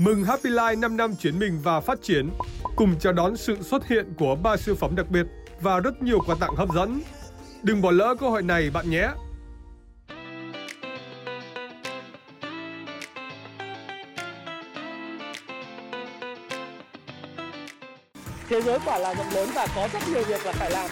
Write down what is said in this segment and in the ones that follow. Mừng Happy Life 5 năm chuyển mình và phát triển, cùng chào đón sự xuất hiện của 3 siêu phẩm đặc biệt và rất nhiều quà tặng hấp dẫn. Đừng bỏ lỡ cơ hội này bạn nhé! Thế giới quả là rộng lớn và có rất nhiều việc là phải làm.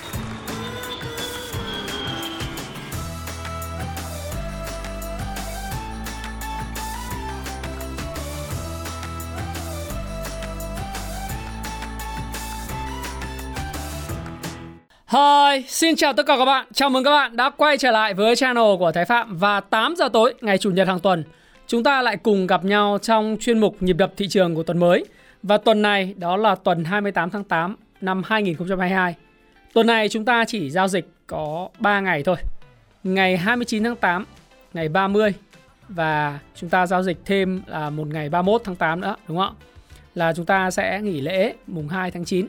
Hi, xin chào tất cả các bạn. Chào mừng các bạn đã quay trở lại với channel của Thái Phạm. Và 8 giờ tối ngày Chủ nhật hàng tuần, chúng ta lại cùng gặp nhau trong chuyên mục nhịp đập thị trường của tuần mới. Và tuần này đó là tuần 28 tháng 8 năm 2022. Tuần này chúng ta chỉ giao dịch có 3 ngày thôi. Ngày 29 tháng 8, ngày 30 và chúng ta giao dịch thêm là một ngày 31 tháng 8 nữa, đúng không ạ? Là chúng ta sẽ nghỉ lễ mùng 2 tháng 9.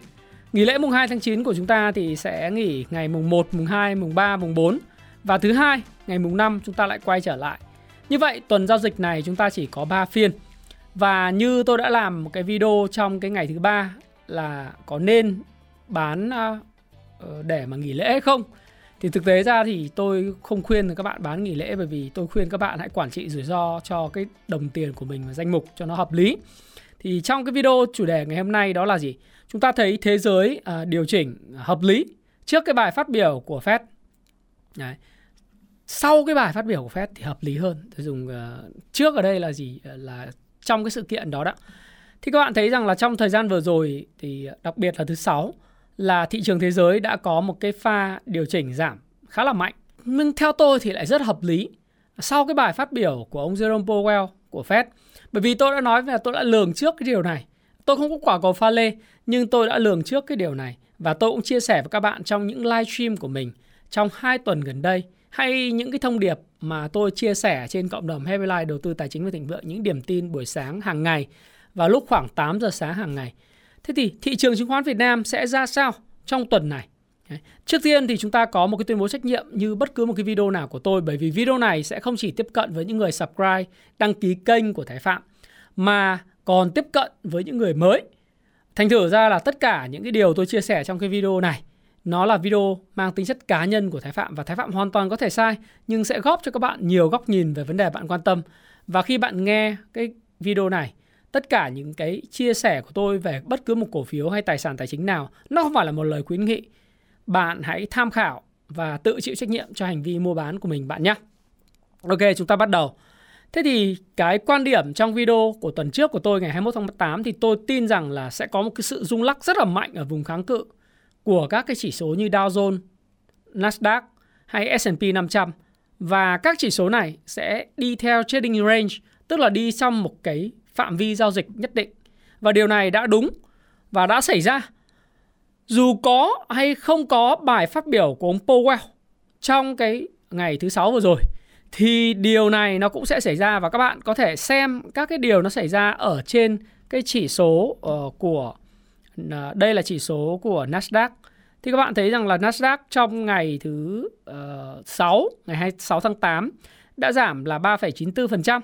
Nghỉ lễ mùng 2 tháng 9 của chúng ta thì sẽ nghỉ ngày mùng 1, mùng 2, mùng 3, mùng 4 và thứ hai ngày mùng 5 chúng ta lại quay trở lại. Như vậy tuần giao dịch này chúng ta chỉ có 3 phiên. Và như tôi đã làm một cái video trong cái ngày thứ ba là có nên bán để mà nghỉ lễ hay không, thì thực tế ra thì tôi không khuyên các bạn bán nghỉ lễ, bởi vì tôi khuyên các bạn hãy quản trị rủi ro cho cái đồng tiền của mình và danh mục cho nó hợp lý. Thì trong cái video chủ đề ngày hôm nay đó là gì? Chúng ta thấy thế giới điều chỉnh hợp lý trước cái bài phát biểu của Fed. Đấy. Sau cái bài phát biểu của Fed thì hợp lý hơn. Tôi dùng trước ở đây là gì? Là trong cái sự kiện đó đó. Thì các bạn thấy rằng là trong thời gian vừa rồi thì đặc biệt là thứ Sáu là thị trường thế giới đã có một cái pha điều chỉnh giảm khá là mạnh. Nhưng theo tôi thì lại rất hợp lý sau cái bài phát biểu của ông Jerome Powell của Fed. Bởi vì tôi đã nói là tôi đã lường trước cái điều này. Tôi không có quả cầu pha lê, nhưng tôi đã lường trước cái điều này. Và tôi cũng chia sẻ với các bạn trong những live stream của mình trong 2 tuần gần đây, hay những cái thông điệp mà tôi chia sẻ trên cộng đồng Happy Life đầu tư tài chính và thịnh vượng, những điểm tin buổi sáng hàng ngày vào lúc khoảng 8 giờ sáng hàng ngày. Thế thì thị trường chứng khoán Việt Nam sẽ ra sao trong tuần này? Trước tiên thì chúng ta có một cái tuyên bố trách nhiệm như bất cứ một cái video nào của tôi, bởi vì video này sẽ không chỉ tiếp cận với những người subscribe, đăng ký kênh của Thái Phạm, mà còn tiếp cận với những người mới. Thành thử ra là tất cả những cái điều tôi chia sẻ trong cái video này nó là video mang tính chất cá nhân của Thái Phạm, và Thái Phạm hoàn toàn có thể sai, nhưng sẽ góp cho các bạn nhiều góc nhìn về vấn đề bạn quan tâm. Và khi bạn nghe cái video này, tất cả những cái chia sẻ của tôi về bất cứ một cổ phiếu hay tài sản tài chính nào, nó không phải là một lời khuyến nghị. Bạn hãy tham khảo và tự chịu trách nhiệm cho hành vi mua bán của mình bạn nhé. Ok, chúng ta bắt đầu. Thế thì cái quan điểm trong video của tuần trước của tôi ngày 21 tháng 8 thì tôi tin rằng là sẽ có một cái sự rung lắc rất là mạnh ở vùng kháng cự của các cái chỉ số như Dow Jones, Nasdaq hay S&P 500. Và các chỉ số này sẽ đi theo trading range, tức là đi trong một cái phạm vi giao dịch nhất định. Và điều này đã đúng và đã xảy ra. Dù có hay không có bài phát biểu của ông Powell trong cái ngày thứ Sáu vừa rồi, thì điều này nó cũng sẽ xảy ra. Và các bạn có thể xem các cái điều nó xảy ra ở trên cái chỉ số của, đây là chỉ số của Nasdaq. Thì các bạn thấy rằng là Nasdaq trong ngày thứ 6, ngày 26 tháng 8 đã giảm là 3,94%.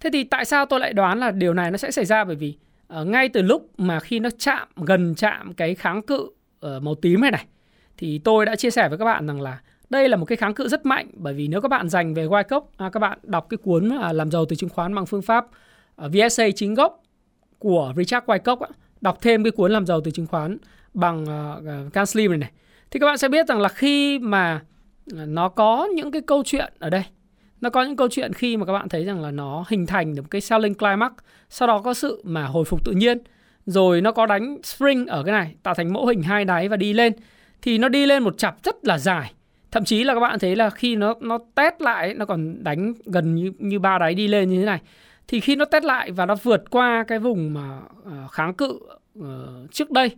Thế thì tại sao tôi lại đoán là điều này nó sẽ xảy ra? Bởi vì ngay từ lúc mà khi nó gần chạm cái kháng cự màu tím này thì tôi đã chia sẻ với các bạn rằng là đây là một cái kháng cự rất mạnh. Bởi vì nếu các bạn dành về Y gốc, các bạn đọc cái cuốn làm giàu từ chứng khoán bằng phương pháp VSA chính gốc của Richard Wyckoff, đọc thêm cái cuốn làm giàu từ chứng khoán bằng Canslim này, thì các bạn sẽ biết rằng là khi mà nó có những cái câu chuyện ở đây, nó có những câu chuyện khi mà các bạn thấy rằng là nó hình thành được cái selling climax, sau đó có sự mà hồi phục tự nhiên, rồi nó có đánh spring ở cái này, tạo thành mẫu hình hai đáy và đi lên. Thì nó đi lên một chặp rất là dài. Thậm chí là các bạn thấy là khi nó test lại, nó còn đánh gần như ba đáy đi lên như thế này. Thì khi nó test lại và nó vượt qua cái vùng mà kháng cự trước đây,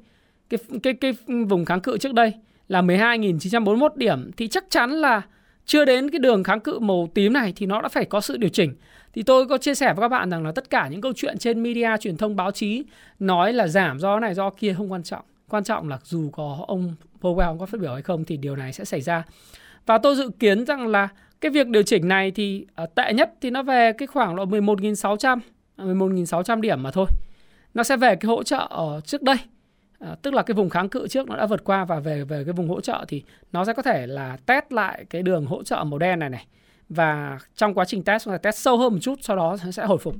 cái vùng kháng cự trước đây là 12.941 điểm, thì chắc chắn là chưa đến cái đường kháng cự màu tím này thì nó đã phải có sự điều chỉnh. Thì tôi có chia sẻ với các bạn rằng là tất cả những câu chuyện trên media, truyền thông, báo chí nói là giảm do này, do kia không quan trọng. Quan trọng là dù có ông Powell có phát biểu hay không thì điều này sẽ xảy ra. Và tôi dự kiến rằng là cái việc điều chỉnh này thì tệ nhất thì nó về cái khoảng độ 11.600 11.600 điểm mà thôi. Nó sẽ về cái hỗ trợ ở trước đây, tức là cái vùng kháng cự trước nó đã vượt qua và về cái vùng hỗ trợ thì nó sẽ có thể là test lại cái đường hỗ trợ màu đen này. Và trong quá trình test, chúng ta test sâu hơn một chút, sau đó sẽ hồi phục.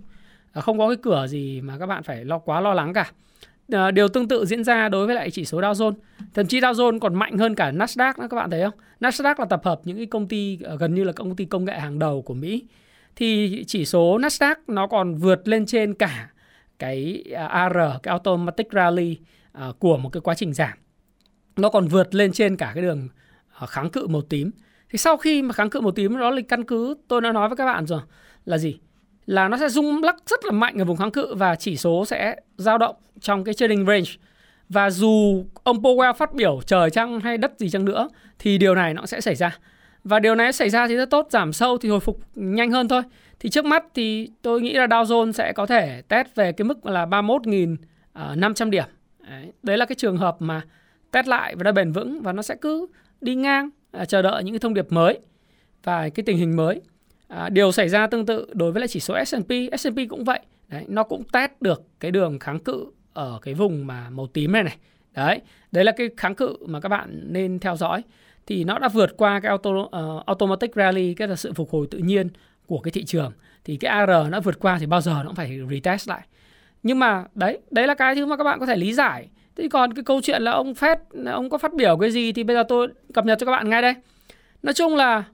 Không có cái cửa gì mà các bạn phải quá lo lắng cả. Điều tương tự diễn ra đối với lại chỉ số Dow Jones. Thậm chí Dow Jones còn mạnh hơn cả Nasdaq nữa, các bạn thấy không? Nasdaq là tập hợp những cái công ty gần như là công ty công nghệ hàng đầu của Mỹ. Thì chỉ số Nasdaq nó còn vượt lên trên cả cái AR, cái Automatic Rally của một cái quá trình giảm. Nó còn vượt lên trên cả cái đường kháng cự màu tím. Thì sau khi mà kháng cự màu tím đó là căn cứ, tôi đã nói với các bạn rồi là gì? Là nó sẽ rung lắc rất là mạnh ở vùng kháng cự và chỉ số sẽ dao động trong cái trading range. Và dù ông Powell phát biểu trời chăng hay đất gì chăng nữa thì điều này nó sẽ xảy ra. Và điều này xảy ra thì rất tốt, giảm sâu thì hồi phục nhanh hơn thôi. Thì trước mắt thì tôi nghĩ là Dow Jones sẽ có thể test về cái mức là 31.500 điểm. Đấy là cái trường hợp mà test lại và đã bền vững và nó sẽ cứ đi ngang chờ đợi những cái thông điệp mới và cái tình hình mới. Điều xảy ra tương tự đối với lại chỉ số S&P cũng vậy. Đấy, nó cũng test được cái đường kháng cự ở cái vùng mà màu tím này. Đấy là cái kháng cự mà các bạn nên theo dõi. Thì nó đã vượt qua cái automatic rally, cái là sự phục hồi tự nhiên của cái thị trường. Thì cái AR nó vượt qua thì bao giờ nó cũng phải retest lại. Nhưng mà đấy là cái thứ mà các bạn có thể lý giải. Thế còn cái câu chuyện là ông Fed, ông có phát biểu cái gì thì bây giờ tôi cập nhật cho các bạn ngay đây. Nói chung là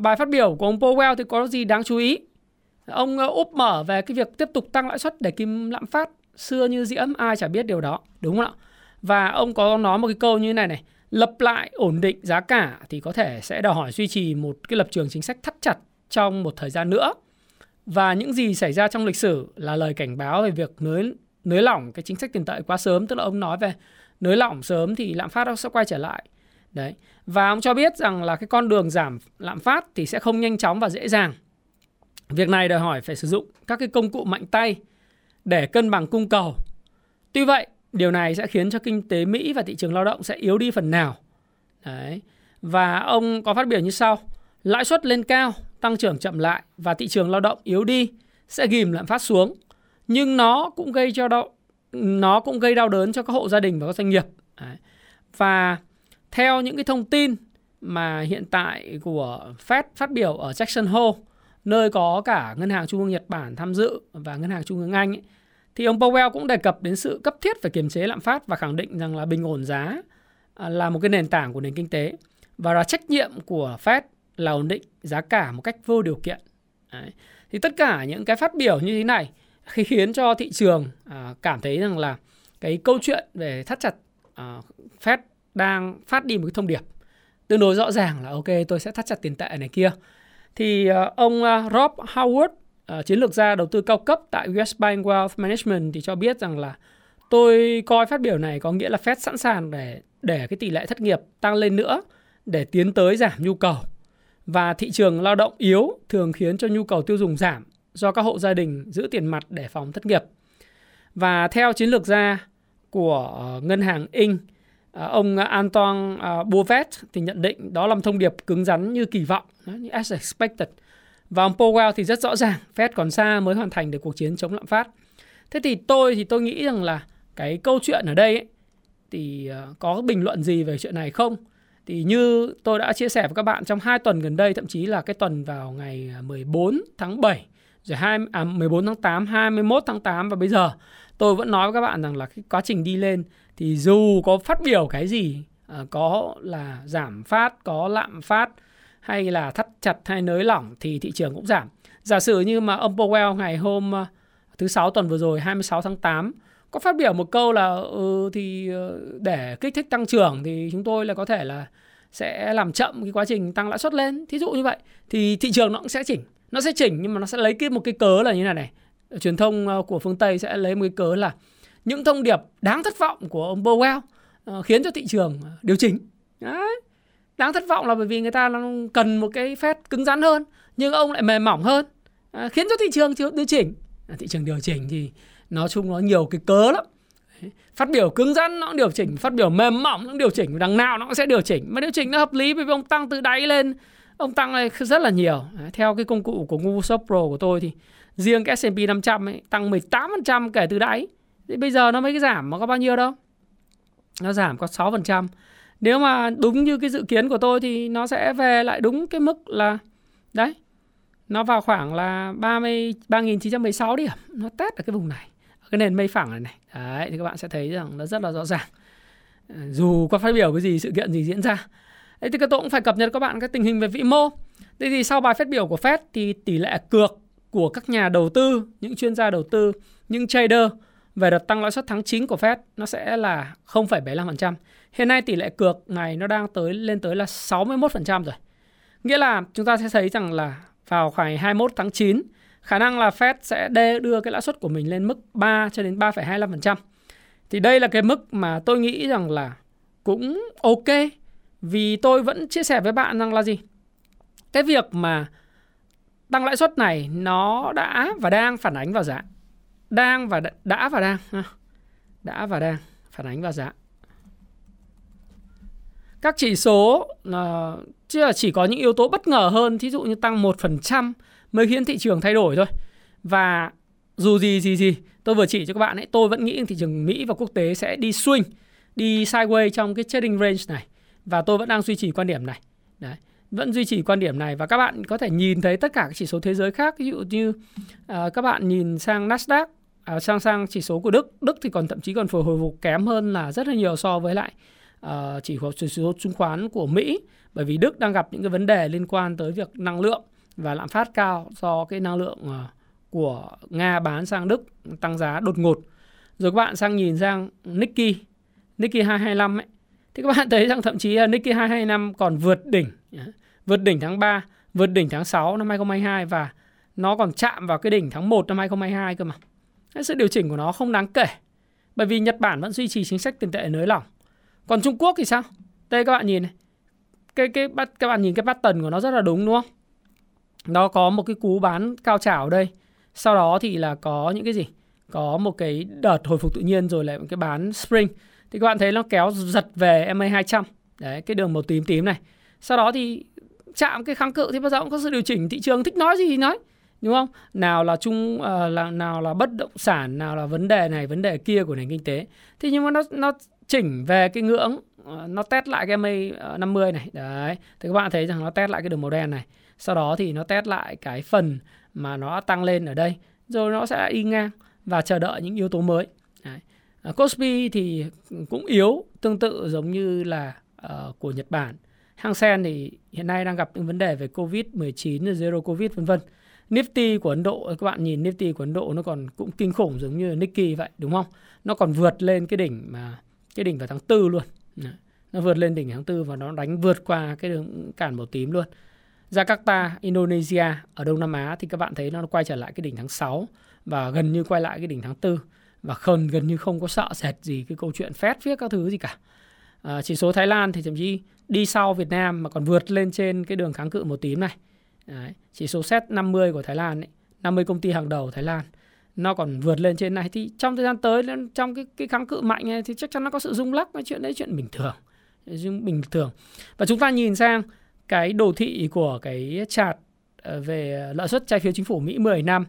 bài phát biểu của ông Powell thì có gì đáng chú ý. Ông úp mở về cái việc tiếp tục tăng lãi suất để kìm lạm phát. Xưa như diễm ai chả biết điều đó, đúng không ạ? Và ông có nói một cái câu như thế này. Lập lại ổn định giá cả thì có thể sẽ đòi hỏi duy trì một cái lập trường chính sách thắt chặt trong một thời gian nữa. Và những gì xảy ra trong lịch sử là lời cảnh báo về việc nới lỏng cái chính sách tiền tệ quá sớm. Tức là ông nói về nới lỏng sớm thì lạm phát nó sẽ quay trở lại. Đấy. Và ông cho biết rằng là cái con đường giảm lạm phát thì sẽ không nhanh chóng và dễ dàng. Việc này đòi hỏi phải sử dụng các cái công cụ mạnh tay để cân bằng cung cầu. Tuy vậy, điều này sẽ khiến cho kinh tế Mỹ và thị trường lao động sẽ yếu đi phần nào. Đấy. Và ông có phát biểu như sau. Lãi suất lên cao, tăng trưởng chậm lại và thị trường lao động yếu đi sẽ ghìm lạm phát xuống. Nhưng nó cũng gây đau đớn cho các hộ gia đình và các doanh nghiệp. Đấy. Và theo những cái thông tin mà hiện tại của Fed phát biểu ở Jackson Hole, nơi có cả Ngân hàng Trung ương Nhật Bản tham dự và Ngân hàng Trung ương Anh, thì ông Powell cũng đề cập đến sự cấp thiết phải kiềm chế lạm phát và khẳng định rằng là bình ổn giá là một cái nền tảng của nền kinh tế và là trách nhiệm của Fed là ổn định giá cả một cách vô điều kiện. Đấy. Thì tất cả những cái phát biểu như thế này khi khiến cho thị trường cảm thấy rằng là cái câu chuyện về thắt chặt Fed đang phát đi một cái thông điệp tương đối rõ ràng là ok, tôi sẽ thắt chặt tiền tệ này kia. Thì ông Rob Howard, chiến lược gia đầu tư cao cấp tại US Bank Wealth Management thì cho biết rằng là tôi coi phát biểu này có nghĩa là Fed sẵn sàng để cái tỷ lệ thất nghiệp tăng lên nữa để tiến tới giảm nhu cầu. Và thị trường lao động yếu thường khiến cho nhu cầu tiêu dùng giảm do các hộ gia đình giữ tiền mặt để phòng thất nghiệp. Và theo chiến lược gia của ngân hàng ING, ông Anton Buvet thì nhận định đó là một thông điệp cứng rắn như kỳ vọng, as expected. Và ông Powell thì rất rõ ràng Fed còn xa mới hoàn thành được cuộc chiến chống lạm phát. Thế thì tôi nghĩ rằng là cái câu chuyện ở đây ấy, thì có bình luận gì về chuyện này không? Thì như tôi đã chia sẻ với các bạn trong 2 tuần gần đây, thậm chí là cái tuần vào ngày 14 tháng 7, rồi 14 tháng 8, 21 tháng 8 và bây giờ tôi vẫn nói với các bạn rằng là cái quá trình đi lên thì dù có phát biểu cái gì, có là giảm phát, có lạm phát hay là thắt chặt hay nới lỏng thì thị trường cũng giảm. Giả sử như mà ông Powell ngày hôm thứ 6 tuần vừa rồi 26 tháng 8 có phát biểu một câu là thì để kích thích tăng trưởng thì chúng tôi là có thể là sẽ làm chậm cái quá trình tăng lãi suất lên. Thí dụ như vậy thì thị trường nó cũng sẽ chỉnh. Nó sẽ chỉnh nhưng mà nó sẽ lấy một cái cớ là như này. Truyền thông của phương Tây sẽ lấy một cái cớ là những thông điệp đáng thất vọng của ông Powell khiến cho thị trường điều chỉnh. Đấy. Đáng thất vọng là bởi vì người ta cần một cái Fed cứng rắn hơn, nhưng ông lại mềm mỏng hơn, khiến cho thị trường điều chỉnh. Thị trường điều chỉnh thì nói chung nó nhiều cái cớ lắm. Đấy. Phát biểu cứng rắn nó cũng điều chỉnh, phát biểu mềm mỏng nó cũng điều chỉnh, đằng nào nó cũng sẽ điều chỉnh. Mà điều chỉnh nó hợp lý bởi vì ông tăng từ đáy lên, ông tăng này rất là nhiều. Đấy. Theo cái công cụ của Kung Fu Soft Pro của tôi thì Riêng cái S&P 500 ấy, tăng 18% kể từ đáy. Thế bây giờ nó mới cái giảm mà có bao nhiêu đâu. Nó giảm có 6%. Nếu mà đúng như cái dự kiến của tôi thì nó sẽ về lại đúng cái mức là đấy. Nó vào khoảng là 33.916 điểm. Nó test ở cái vùng này, ở cái nền mây phẳng này này. Đấy, thì các bạn sẽ thấy rằng nó rất là rõ ràng. Dù có phát biểu cái gì, sự kiện gì diễn ra. Đấy, thì tôi cũng phải cập nhật các bạn cái tình hình về vĩ mô. Thế thì sau bài phát biểu của Fed thì tỷ lệ cược của các nhà đầu tư, những chuyên gia đầu tư, những trader về đợt tăng lãi suất tháng 9 của Fed nó sẽ là 0,75%. Hiện nay tỷ lệ cược này nó đang lên tới là 61% rồi. Nghĩa là chúng ta sẽ thấy rằng là vào khoảng 21 tháng 9, khả năng là Fed sẽ đưa cái lãi suất của mình lên mức 3 cho đến 3,25%. Thì đây là cái mức mà tôi nghĩ rằng là cũng ok, vì tôi vẫn chia sẻ với bạn rằng là gì? Cái việc mà tăng lãi suất này nó đã và đang phản ánh vào giá. Đã và đang phản ánh vào giá. Các chỉ số chỉ có những yếu tố bất ngờ hơn, thí dụ như tăng 1% mới khiến thị trường thay đổi thôi. Và dù gì tôi vừa chỉ cho các bạn ấy, tôi vẫn nghĩ thị trường Mỹ và quốc tế sẽ đi swing, đi sideways trong cái trading range này. Và tôi vẫn đang duy trì quan điểm này. Đấy, vẫn duy trì quan điểm này. Và các bạn có thể nhìn thấy tất cả các chỉ số thế giới khác. Ví dụ như các bạn nhìn sang Nasdaq, sang chỉ số của Đức thì còn thậm chí còn hồi phục kém hơn là rất là nhiều so với lại chỉ số chứng khoán của Mỹ. Bởi vì Đức đang gặp những cái vấn đề liên quan tới việc năng lượng và lạm phát cao do cái năng lượng của Nga bán sang Đức tăng giá đột ngột. Rồi các bạn nhìn sang Nikkei 225 ấy. Thì các bạn thấy rằng thậm chí Nikkei 225 còn vượt đỉnh tháng 3, vượt đỉnh tháng 6 năm 2022 và nó còn chạm vào cái đỉnh tháng 1 năm 2022 cơ mà. Sự điều chỉnh của nó không đáng kể bởi vì Nhật Bản vẫn duy trì chính sách tiền tệ nới lỏng. Còn Trung Quốc thì sao? Đây các bạn nhìn này. Các bạn nhìn cái pattern của nó rất là đúng không? Nó có một cái cú bán cao trào ở đây. Sau đó thì là có những cái gì? Có một cái đợt hồi phục tự nhiên rồi lại một cái bán spring. Thì các bạn thấy nó kéo giật về MA200. Đấy, cái đường màu tím này. Sau đó thì chạm cái kháng cự thì bao giờ cũng có sự điều chỉnh. Thị trường thích nói gì thì nói, đúng không? Nào là nào là bất động sản, nào là vấn đề này, vấn đề kia của nền kinh tế. Thế nhưng mà nó chỉnh về cái ngưỡng, nó test lại cái MA50 này. Đấy, thì các bạn thấy rằng nó test lại cái đường màu đen này. Sau đó thì nó test lại cái phần mà nó tăng lên ở đây. Rồi nó sẽ đi ngang và chờ đợi những yếu tố mới. Đấy. Kospi thì cũng yếu, tương tự giống như là của Nhật Bản. Hang Sen thì hiện nay đang gặp những vấn đề về Covid-19, Zero Covid v.v. Nifty của Ấn Độ, các bạn nhìn Nifty của Ấn Độ nó còn cũng kinh khủng giống như Nikkei vậy, đúng không? Nó còn vượt lên cái đỉnh vào tháng 4 luôn. Nó vượt lên đỉnh tháng 4 và nó đánh vượt qua cái đường cản màu tím luôn. Jakarta, Indonesia ở Đông Nam Á thì các bạn thấy nó quay trở lại cái đỉnh tháng 6 và gần như quay lại cái đỉnh tháng 4. Và gần như không có sợ sệt gì cái câu chuyện Fed viết các thứ gì cả. Chỉ số Thái Lan thì thậm chí đi sau Việt Nam mà còn vượt lên trên cái đường kháng cự màu tím này. Đấy, chỉ số SET 50 của Thái Lan ấy, 50 công ty hàng đầu Thái Lan nó còn vượt lên trên này. Thì trong thời gian tới, trong cái kháng cự mạnh này thì chắc chắn nó có sự rung lắc. Cái chuyện đấy chuyện bình thường. Và chúng ta nhìn sang cái đồ thị của cái chart về lợi suất trái phiếu chính phủ Mỹ 10 năm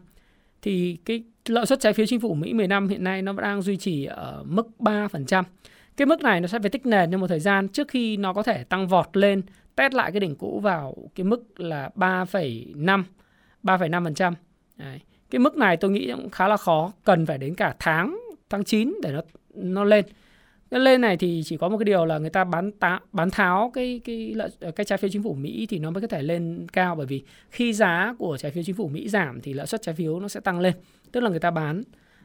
thì cái lợi suất trái phiếu chính phủ Mỹ 10 năm hiện nay nó đang duy trì ở mức 3%. Cái mức này nó sẽ phải tích nền trong một thời gian trước khi nó có thể tăng vọt lên, test lại cái đỉnh cũ vào cái mức là 3,5%. Đấy. Cái mức này tôi nghĩ cũng khá là khó, cần phải đến cả tháng 9 để nó lên. Nó lên này thì chỉ có một cái điều là người ta bán tháo cái trái phiếu chính phủ Mỹ thì nó mới có thể lên cao, bởi vì khi giá của trái phiếu chính phủ Mỹ giảm thì lợi suất trái phiếu nó sẽ tăng lên, tức là người ta bán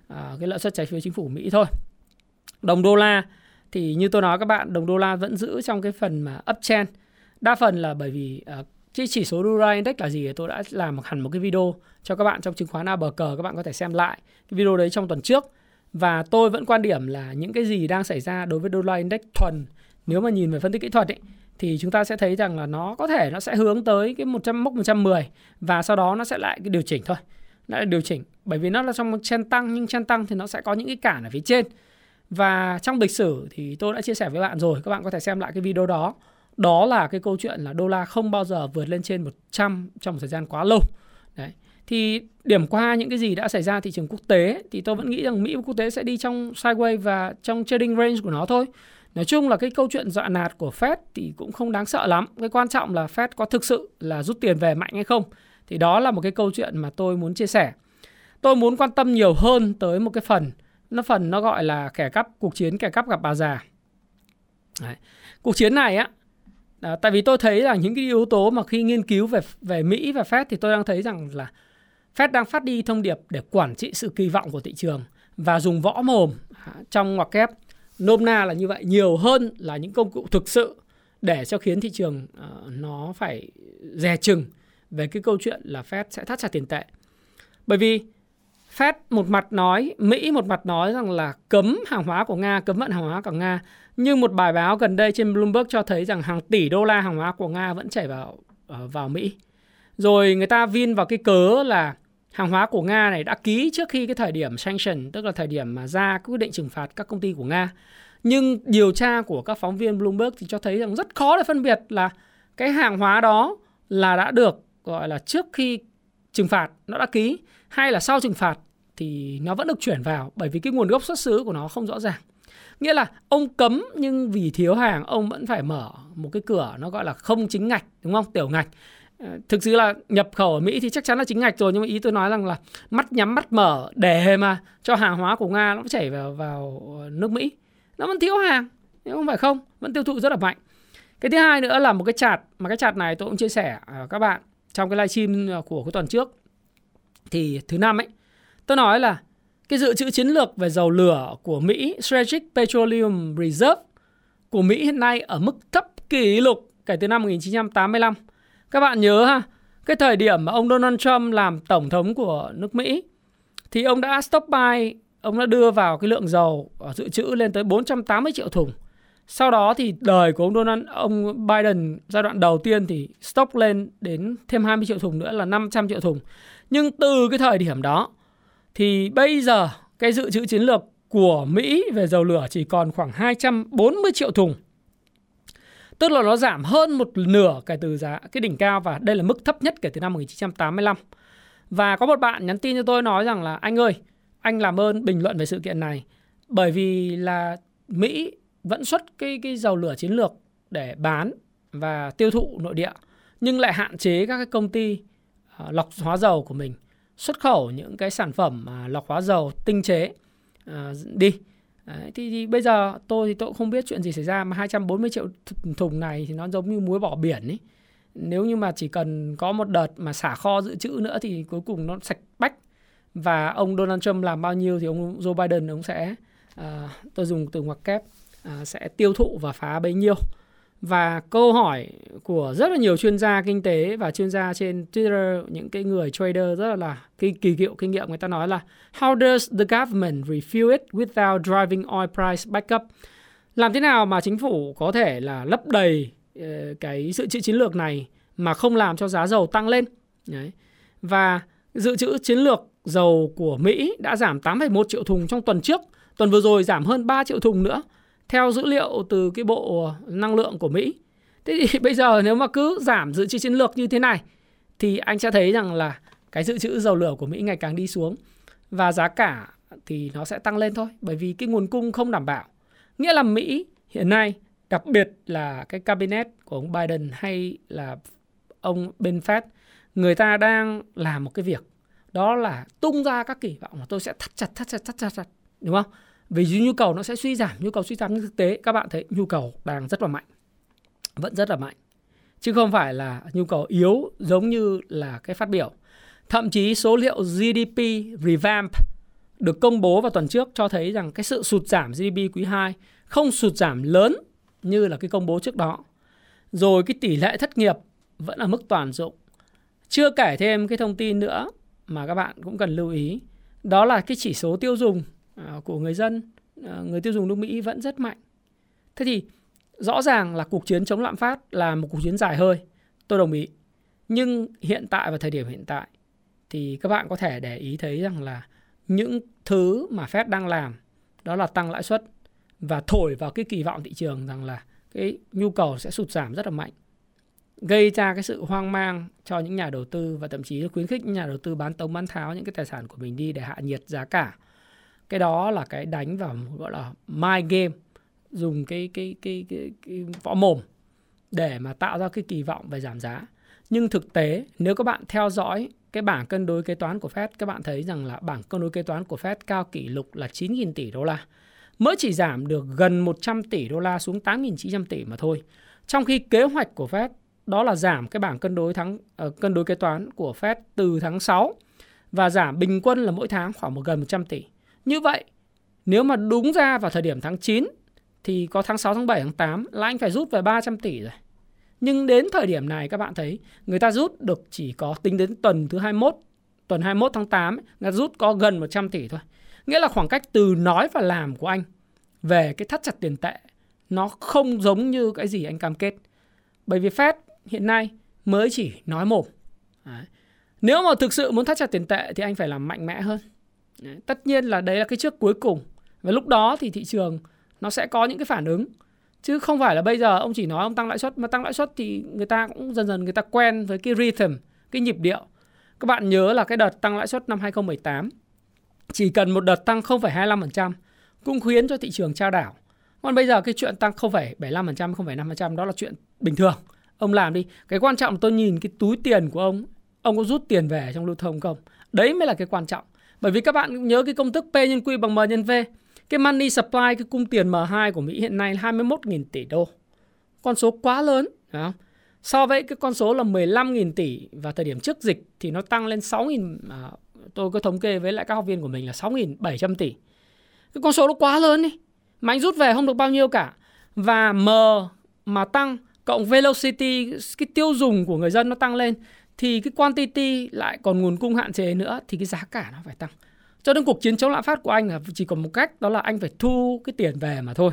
cái lợi suất trái phiếu chính phủ Mỹ thôi. Đồng đô la thì như tôi nói các bạn, đồng đô la vẫn giữ trong cái phần mà uptrend. Đa phần là bởi vì chỉ số Dollar Index là gì tôi đã làm hẳn một cái video cho các bạn trong chứng khoán ABC, các bạn có thể xem lại cái video đấy trong tuần trước. Và tôi vẫn quan điểm là những cái gì đang xảy ra đối với Dollar Index thuần, nếu mà nhìn về phân tích kỹ thuật ấy, thì chúng ta sẽ thấy rằng là nó có thể nó sẽ hướng tới cái 110 và sau đó nó sẽ lại cái điều chỉnh thôi. Lại điều chỉnh bởi vì nó là trong một trend tăng, nhưng trend tăng thì nó sẽ có những cái cản ở phía trên. Và trong lịch sử thì tôi đã chia sẻ với bạn rồi, các bạn có thể xem lại cái video đó. Đó là cái câu chuyện là đô la không bao giờ vượt lên trên 100 trong một thời gian quá lâu. Đấy. Thì điểm qua những cái gì đã xảy ra thị trường quốc tế thì tôi vẫn nghĩ rằng Mỹ và quốc tế sẽ đi trong sideways và trong trading range của nó thôi. Nói chung là cái câu chuyện dọa nạt của Fed thì cũng không đáng sợ lắm. Cái quan trọng là Fed có thực sự là rút tiền về mạnh hay không. Thì đó là một cái câu chuyện mà tôi muốn chia sẻ. Tôi muốn quan tâm nhiều hơn tới một cái phần nó gọi là cuộc chiến kẻ cắp gặp bà già. Đấy. Cuộc chiến này á, tại vì tôi thấy là những cái yếu tố mà khi nghiên cứu về Mỹ và Fed thì tôi đang thấy rằng là Fed đang phát đi thông điệp để quản trị sự kỳ vọng của thị trường và dùng võ mồm trong ngoặc kép. Nôm na là như vậy, nhiều hơn là những công cụ thực sự để cho khiến thị trường nó phải dè chừng về cái câu chuyện là Fed sẽ thắt chặt tiền tệ. Bởi vì Fed một mặt nói, Mỹ một mặt nói rằng là cấm hàng hóa của Nga, cấm vận hàng hóa của Nga. Nhưng một bài báo gần đây trên Bloomberg cho thấy rằng hàng tỷ đô la hàng hóa của Nga vẫn chảy vào Mỹ. Rồi người ta vin vào cái cớ là hàng hóa của Nga này đã ký trước khi cái thời điểm sanction, tức là thời điểm mà ra quyết định trừng phạt các công ty của Nga. Nhưng điều tra của các phóng viên Bloomberg thì cho thấy rằng rất khó để phân biệt là cái hàng hóa đó là đã được gọi là trước khi trừng phạt nó đã ký hay là sau trừng phạt thì nó vẫn được chuyển vào, bởi vì cái nguồn gốc xuất xứ của nó không rõ ràng. Nghĩa là ông cấm nhưng vì thiếu hàng ông vẫn phải mở một cái cửa nó gọi là không chính ngạch, đúng không? Tiểu ngạch. Thực sự là nhập khẩu ở Mỹ thì chắc chắn là chính ngạch rồi, nhưng mà ý tôi nói rằng là mắt nhắm mắt mở để mà cho hàng hóa của Nga nó chảy vào nước Mỹ. Nó vẫn thiếu hàng, nếu không phải không, vẫn tiêu thụ rất là mạnh. Cái thứ hai nữa là một cái chart, mà cái chart này tôi cũng chia sẻ các bạn trong cái livestream của cái tuần trước. Thì thứ năm ấy, tôi nói là cái dự trữ chiến lược về dầu lửa của Mỹ, Strategic Petroleum Reserve của Mỹ hiện nay ở mức thấp kỷ lục kể từ năm 1985. Các bạn nhớ ha, cái thời điểm mà ông Donald Trump làm tổng thống của nước Mỹ thì ông đã stockpile, ông đã đưa vào cái lượng dầu dự trữ lên tới 480 triệu thùng. Sau đó thì đời của ông Biden giai đoạn đầu tiên thì stock lên đến thêm 20 triệu thùng nữa là 500 triệu thùng. Nhưng từ cái thời điểm đó thì bây giờ cái dự trữ chiến lược của Mỹ về dầu lửa chỉ còn khoảng 240 triệu thùng. Tức là nó giảm hơn một nửa kể từ giá cái đỉnh cao, và đây là mức thấp nhất kể từ năm 1985. Và có một bạn nhắn tin cho tôi nói rằng là anh ơi, anh làm ơn bình luận về sự kiện này, bởi vì là Mỹ vẫn xuất cái dầu lửa chiến lược để bán và tiêu thụ nội địa, nhưng lại hạn chế các cái công ty lọc hóa dầu của mình xuất khẩu những cái sản phẩm lọc hóa dầu tinh chế đi. Đấy, thì bây giờ tôi cũng không biết chuyện gì xảy ra, mà 240 triệu thùng này thì nó giống như muối bỏ biển ấy. Nếu như mà chỉ cần có một đợt mà xả kho dự trữ nữa thì cuối cùng nó sạch bách. Và ông Donald Trump làm bao nhiêu thì ông Joe Biden ông sẽ tôi dùng từ ngoặc kép sẽ tiêu thụ và phá bấy nhiêu. Và câu hỏi của rất là nhiều chuyên gia kinh tế và chuyên gia trên Twitter, những cái người trader rất là kỳ cựu kinh nghiệm, người ta nói là how does the government refuel it without driving oil price back up? Làm thế nào mà chính phủ có thể là lấp đầy cái dự trữ chiến lược này mà không làm cho giá dầu tăng lên? Đấy. Và dự trữ chiến lược dầu của Mỹ đã giảm 8,1 triệu thùng trong tuần trước, tuần vừa rồi giảm hơn 3 triệu thùng nữa, theo dữ liệu từ cái Bộ Năng lượng của Mỹ. Thế thì bây giờ nếu mà cứ giảm dự trữ chiến lược như thế này thì anh sẽ thấy rằng là cái dự trữ dầu lửa của Mỹ ngày càng đi xuống và giá cả thì nó sẽ tăng lên thôi, bởi vì cái nguồn cung không đảm bảo. Nghĩa là Mỹ hiện nay, đặc biệt là cái cabinet của ông Biden hay là ông bên Fed, người ta đang làm một cái việc, đó là tung ra các kỳ vọng mà tôi sẽ thắt chặt, đúng không? Vì nhu cầu nó sẽ suy giảm, nhu cầu suy giảm như thực tế. Các bạn thấy nhu cầu đang rất là mạnh, vẫn rất là mạnh, chứ không phải là nhu cầu yếu giống như là cái phát biểu. Thậm chí số liệu GDP revamp được công bố vào tuần trước cho thấy rằng cái sự sụt giảm GDP quý 2 không sụt giảm lớn như là cái công bố trước đó. Rồi cái tỷ lệ thất nghiệp vẫn ở mức toàn dụng. Chưa kể thêm cái thông tin nữa mà các bạn cũng cần lưu ý, đó là cái chỉ số tiêu dùng của người dân, người tiêu dùng nước Mỹ vẫn rất mạnh. Thế thì rõ ràng là cuộc chiến chống lạm phát là một cuộc chiến dài hơi, tôi đồng ý. Nhưng hiện tại và thời điểm hiện tại thì các bạn có thể để ý thấy rằng là những thứ mà Fed đang làm đó là tăng lãi suất và thổi vào cái kỳ vọng thị trường rằng là cái nhu cầu sẽ sụt giảm rất là mạnh. gây ra cái sự hoang mang cho những nhà đầu tư và thậm chí khuyến khích những nhà đầu tư bán tống bán tháo những cái tài sản của mình đi để hạ nhiệt giá cả. Cái đó là cái đánh vào gọi là mind game, dùng cái võ mồm để mà tạo ra cái kỳ vọng về giảm giá. Nhưng thực tế nếu các bạn theo dõi cái bảng cân đối kế toán của Fed, các bạn thấy rằng là bảng cân đối kế toán của Fed cao kỷ lục là 9.000 tỷ đô la. Mới chỉ giảm được gần 100 tỷ đô la xuống 8.900 tỷ mà thôi. Trong khi kế hoạch của Fed đó là giảm cái bảng cân đối kế toán của Fed từ tháng 6 và giảm bình quân là mỗi tháng khoảng gần 100 tỷ. Như vậy, nếu mà đúng ra vào thời điểm tháng 9 thì có tháng 6, tháng 7, tháng 8 là anh phải rút về 300 tỷ rồi. Nhưng đến thời điểm này các bạn thấy người ta rút được chỉ có tính đến tuần thứ 21, tuần 21 tháng 8 ấy, người ta rút có gần 100 tỷ thôi. Nghĩa là khoảng cách từ nói và làm của anh về cái thắt chặt tiền tệ nó không giống như cái gì anh cam kết. Bởi vì Fed hiện nay mới chỉ nói mồm. Đấy. Nếu mà thực sự muốn thắt chặt tiền tệ thì anh phải làm mạnh mẽ hơn. Đấy. Tất nhiên là đấy là cái trước cuối cùng. Và lúc đó thì thị trường nó sẽ có những cái phản ứng. Chứ không phải là bây giờ ông chỉ nói ông tăng lãi suất. Mà tăng lãi suất thì người ta cũng dần dần người ta quen với cái rhythm, cái nhịp điệu. Các bạn nhớ là cái đợt tăng lãi suất năm 2018, chỉ cần một đợt tăng 0,25% cũng khiến cho thị trường trao đảo. Còn bây giờ cái chuyện tăng 0,75%, 0,5% đó là chuyện bình thường. Ông làm đi. Cái quan trọng tôi nhìn cái túi tiền của ông có rút tiền về trong lưu thông không? Đấy mới là cái quan trọng. Bởi vì các bạn nhớ cái công thức P nhân Q bằng M nhân V. Cái money supply, cái cung tiền M2 của Mỹ hiện nay là 21.000 tỷ đô. Con số quá lớn. Phải không? So với cái con số là 15.000 tỷ vào thời điểm trước dịch thì nó tăng lên 6.000. Tôi có thống kê với lại các học viên của mình là 6.700 tỷ. Cái con số nó quá lớn đi. Mà anh rút về không được bao nhiêu cả. Và M mà tăng cộng velocity, cái tiêu dùng của người dân nó tăng lên thì cái quantity lại còn nguồn cung hạn chế nữa thì cái giá cả nó phải tăng. Cho nên cuộc chiến chống lạm phát của anh là chỉ còn một cách, đó là anh phải thu cái tiền về mà thôi.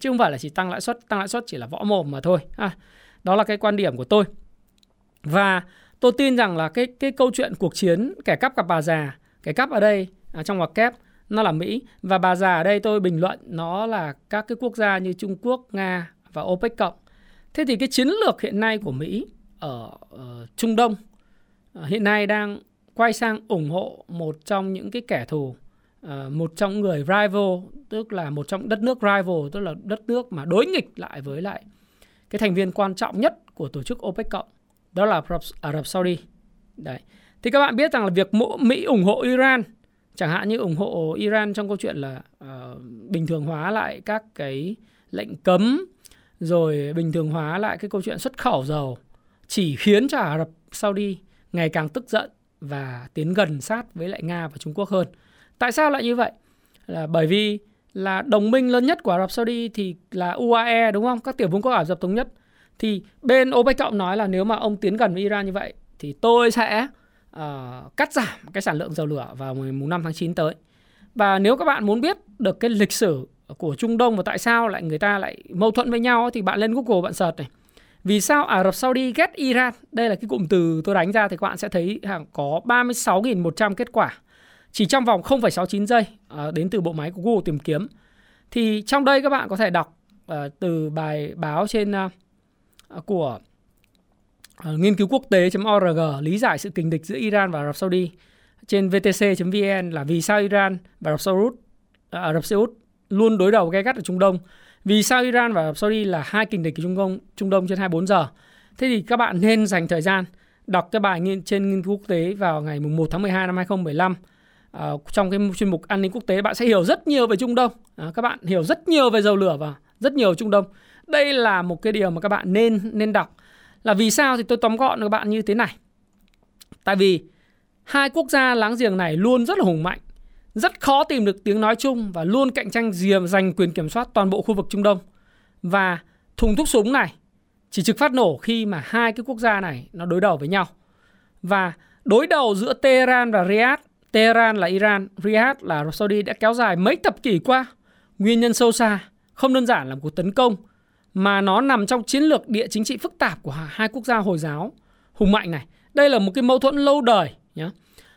Chứ không phải là chỉ tăng lãi suất. Tăng lãi suất chỉ là võ mồm mà thôi. Đó là cái quan điểm của tôi. Và tôi tin rằng là cái câu chuyện cuộc chiến kẻ cắp gặp bà già, kẻ cắp ở đây trong ngoặc kép nó là Mỹ, và bà già ở đây tôi bình luận nó là các cái quốc gia như Trung Quốc, Nga và OPEC cộng. Thế thì cái chiến lược hiện nay của Mỹ ở Trung Đông hiện nay đang quay sang ủng hộ một trong những cái kẻ thù, một trong người rival, tức là một trong đất nước rival, tức là đất nước mà đối nghịch lại với lại cái thành viên quan trọng nhất của tổ chức OPEC cộng, đó là Ả Rập Saudi. Đấy. Thì các bạn biết rằng là việc Mỹ ủng hộ Iran, chẳng hạn như ủng hộ Iran trong câu chuyện là bình thường hóa lại các cái lệnh cấm, rồi bình thường hóa lại cái câu chuyện xuất khẩu dầu, chỉ khiến cho Ả Rập Saudi ngày càng tức giận và tiến gần sát với lại Nga và Trung Quốc hơn. Tại sao lại như vậy? Là bởi vì là đồng minh lớn nhất của Ả Rập Saudi thì là UAE, đúng không? Các tiểu vương quốc Ả Rập thống nhất. Thì bên OPEC cộng nói là nếu mà ông tiến gần với Iran như vậy thì tôi sẽ cắt giảm cái sản lượng dầu lửa vào ngày 5 tháng 9 tới. Và nếu các bạn muốn biết được cái lịch sử của Trung Đông và tại sao lại người ta lại mâu thuẫn với nhau thì bạn lên Google bạn search này. Vì sao Ả Rập Saudi ghét Iran? Đây là cái cụm từ tôi đánh ra thì các bạn sẽ thấy có 36.100 kết quả chỉ trong vòng 0,69 giây đến từ bộ máy của Google tìm kiếm. Thì trong đây các bạn có thể đọc từ bài báo trên của nghiên cứu quốc tế.org lý giải sự kình địch giữa Iran và Ả Rập Saudi trên vtc.vn là vì sao Iran và Ả Rập Xê-út luôn đối đầu gay gắt ở Trung Đông. Vì sao Iran và Ả Rập Saudi là hai kình địch của Trung Đông trên 24 giờ. Thế thì các bạn nên dành thời gian đọc cái bài trên nghiên cứu quốc tế vào ngày 1 tháng 12 năm 2015. Trong cái chuyên mục an ninh quốc tế bạn sẽ hiểu rất nhiều về Trung Đông. Các bạn hiểu rất nhiều về dầu lửa và rất nhiều Trung Đông. Đây là một cái điều mà các bạn nên đọc. Là vì sao thì tôi tóm gọn các bạn như thế này. Tại vì hai quốc gia láng giềng này luôn rất là hùng mạnh, rất khó tìm được tiếng nói chung và luôn cạnh tranh giành quyền kiểm soát toàn bộ khu vực Trung Đông. Và thùng thuốc súng này chỉ trực phát nổ khi mà hai cái quốc gia này nó đối đầu với nhau. Và đối đầu giữa Tehran và Riyadh, Tehran là Iran, Riyadh là Ả Rập Saudi đã kéo dài mấy thập kỷ qua. Nguyên nhân sâu xa không đơn giản là một cuộc tấn công mà nó nằm trong chiến lược địa chính trị phức tạp của hai quốc gia Hồi giáo hùng mạnh này. Đây là một cái mâu thuẫn lâu đời nhé.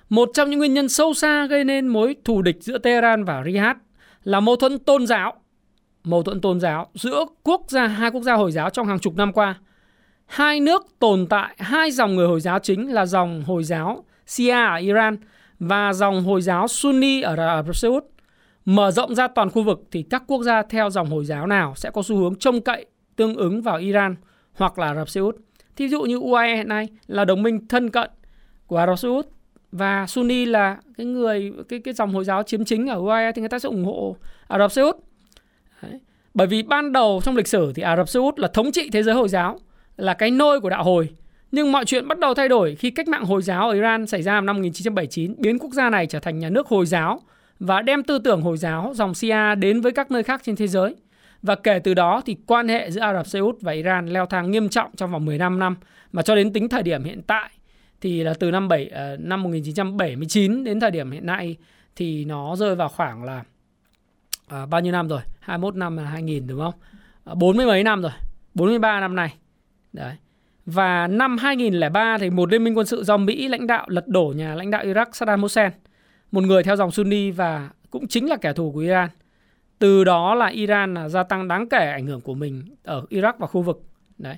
Một trong những nguyên nhân sâu xa gây nên mối thù địch giữa Tehran và Riyadh là mâu thuẫn tôn giáo giữa hai quốc gia Hồi giáo trong hàng chục năm qua. hai nước tồn tại hai dòng người Hồi giáo chính là dòng Hồi giáo Shia ở Iran và dòng Hồi giáo Sunni ở Ả Rập Saudi. Mở rộng ra toàn khu vực thì các quốc gia theo dòng Hồi giáo nào sẽ có xu hướng trông cậy tương ứng vào Iran hoặc là Ả Rập Saudi. Thí dụ như UAE hiện nay là đồng minh thân cận của Ả Rập Saudi và Sunni là cái dòng Hồi giáo chiếm chính ở UAE thì người ta sẽ ủng hộ Ả Rập Saudi. Đấy. Bởi vì ban đầu trong lịch sử thì Ả Rập Saudi là thống trị thế giới Hồi giáo, là cái nôi của đạo Hồi. Nhưng mọi chuyện bắt đầu thay đổi khi cách mạng Hồi giáo ở Iran xảy ra vào năm 1979, biến quốc gia này trở thành nhà nước Hồi giáo và đem tư tưởng Hồi giáo dòng Shia đến với các nơi khác trên thế giới. Và kể từ đó thì quan hệ giữa Ả Rập Saudi và Iran leo thang nghiêm trọng trong vòng 15 năm, mà cho đến tính thời điểm hiện tại thì là từ năm 1979 đến thời điểm hiện nay thì nó rơi vào khoảng là bao nhiêu năm rồi? 21 năm là 2000 đúng không? 40 mấy năm rồi, 43 năm này. Đấy. Và năm 2003 thì một liên minh quân sự do Mỹ lãnh đạo lật đổ nhà lãnh đạo Iraq Saddam Hussein, một người theo dòng Sunni và cũng chính là kẻ thù của Iran. Từ đó là Iran gia tăng đáng kể ảnh hưởng của mình ở Iraq và khu vực. Đấy.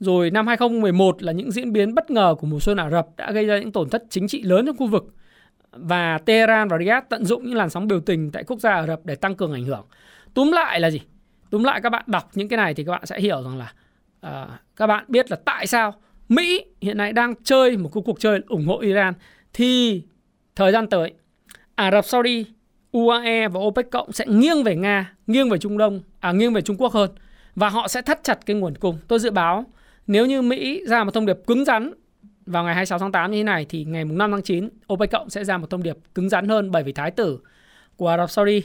Rồi năm 2011 là những diễn biến bất ngờ của mùa xuân Ả Rập đã gây ra những tổn thất chính trị lớn trong khu vực. Và Tehran và Riyadh tận dụng những làn sóng biểu tình tại quốc gia Ả Rập để tăng cường ảnh hưởng. Túm lại là gì? Túm lại các bạn đọc những cái này thì các bạn sẽ hiểu rằng là các bạn biết là tại sao Mỹ hiện nay đang chơi một cuộc chơi ủng hộ Iran. Thì thời gian tới Ả Rập Saudi, UAE và OPEC cộng sẽ nghiêng về Nga, nghiêng về Trung Đông, nghiêng về Trung Quốc hơn, và họ sẽ thắt chặt cái nguồn cung. Tôi dự báo nếu như Mỹ ra một thông điệp cứng rắn vào ngày 26 tháng 8 như thế này thì ngày 5 tháng 9 OPEC cộng sẽ ra một thông điệp cứng rắn hơn, bởi vì thái tử của Ả Rập Saudi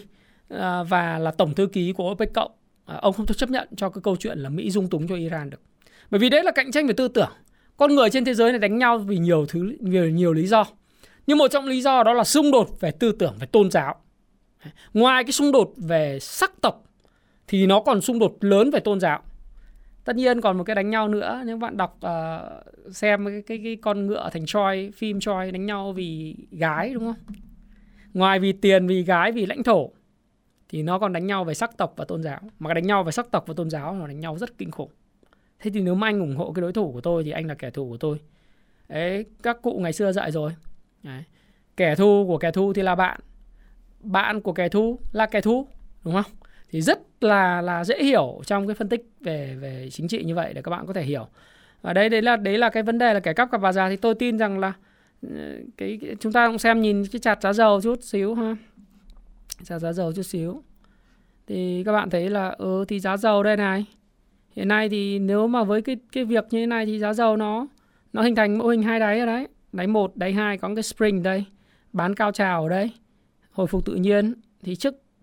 và là tổng thư ký của OPEC cộng, ông không chấp nhận cho cái câu chuyện là Mỹ dung túng cho Iran được. Bởi vì đấy là cạnh tranh về tư tưởng. Con người trên thế giới này đánh nhau vì nhiều thứ, vì nhiều lý do. Nhưng một trong lý do đó là xung đột về tư tưởng, về tôn giáo. Ngoài cái xung đột về sắc tộc thì nó còn xung đột lớn về tôn giáo. Tất nhiên còn một cái đánh nhau nữa. Nếu bạn đọc xem cái con ngựa thành Troy, phim Troy đánh nhau vì gái đúng không? Ngoài vì tiền, vì gái, vì lãnh thổ thì nó còn đánh nhau về sắc tộc và tôn giáo. Mà cái đánh nhau về sắc tộc và tôn giáo nó đánh nhau rất kinh khủng. Thế thì nếu mà anh ủng hộ cái đối thủ của tôi thì anh là kẻ thù của tôi. Đấy, các cụ ngày xưa dạy rồi. Đấy. Kẻ thù của kẻ thù thì là bạn, bạn của kẻ thù là kẻ thù, đúng không? Thì rất là dễ hiểu trong cái phân tích về chính trị như vậy để các bạn có thể hiểu. Và đấy là cái vấn đề là kẻ cắp cặp bà già. Thì tôi tin rằng là cái chúng ta cũng nhìn cái chart giá dầu chút xíu ha. Giá dầu chút xíu thì các bạn thấy là thì giá dầu đây này, hiện nay thì nếu mà với cái việc như thế này thì giá dầu nó hình thành mẫu hình hai đáy ở đấy, đáy một, đáy hai, có cái spring đây, bán cao trào ở đây, hồi phục tự nhiên. Thì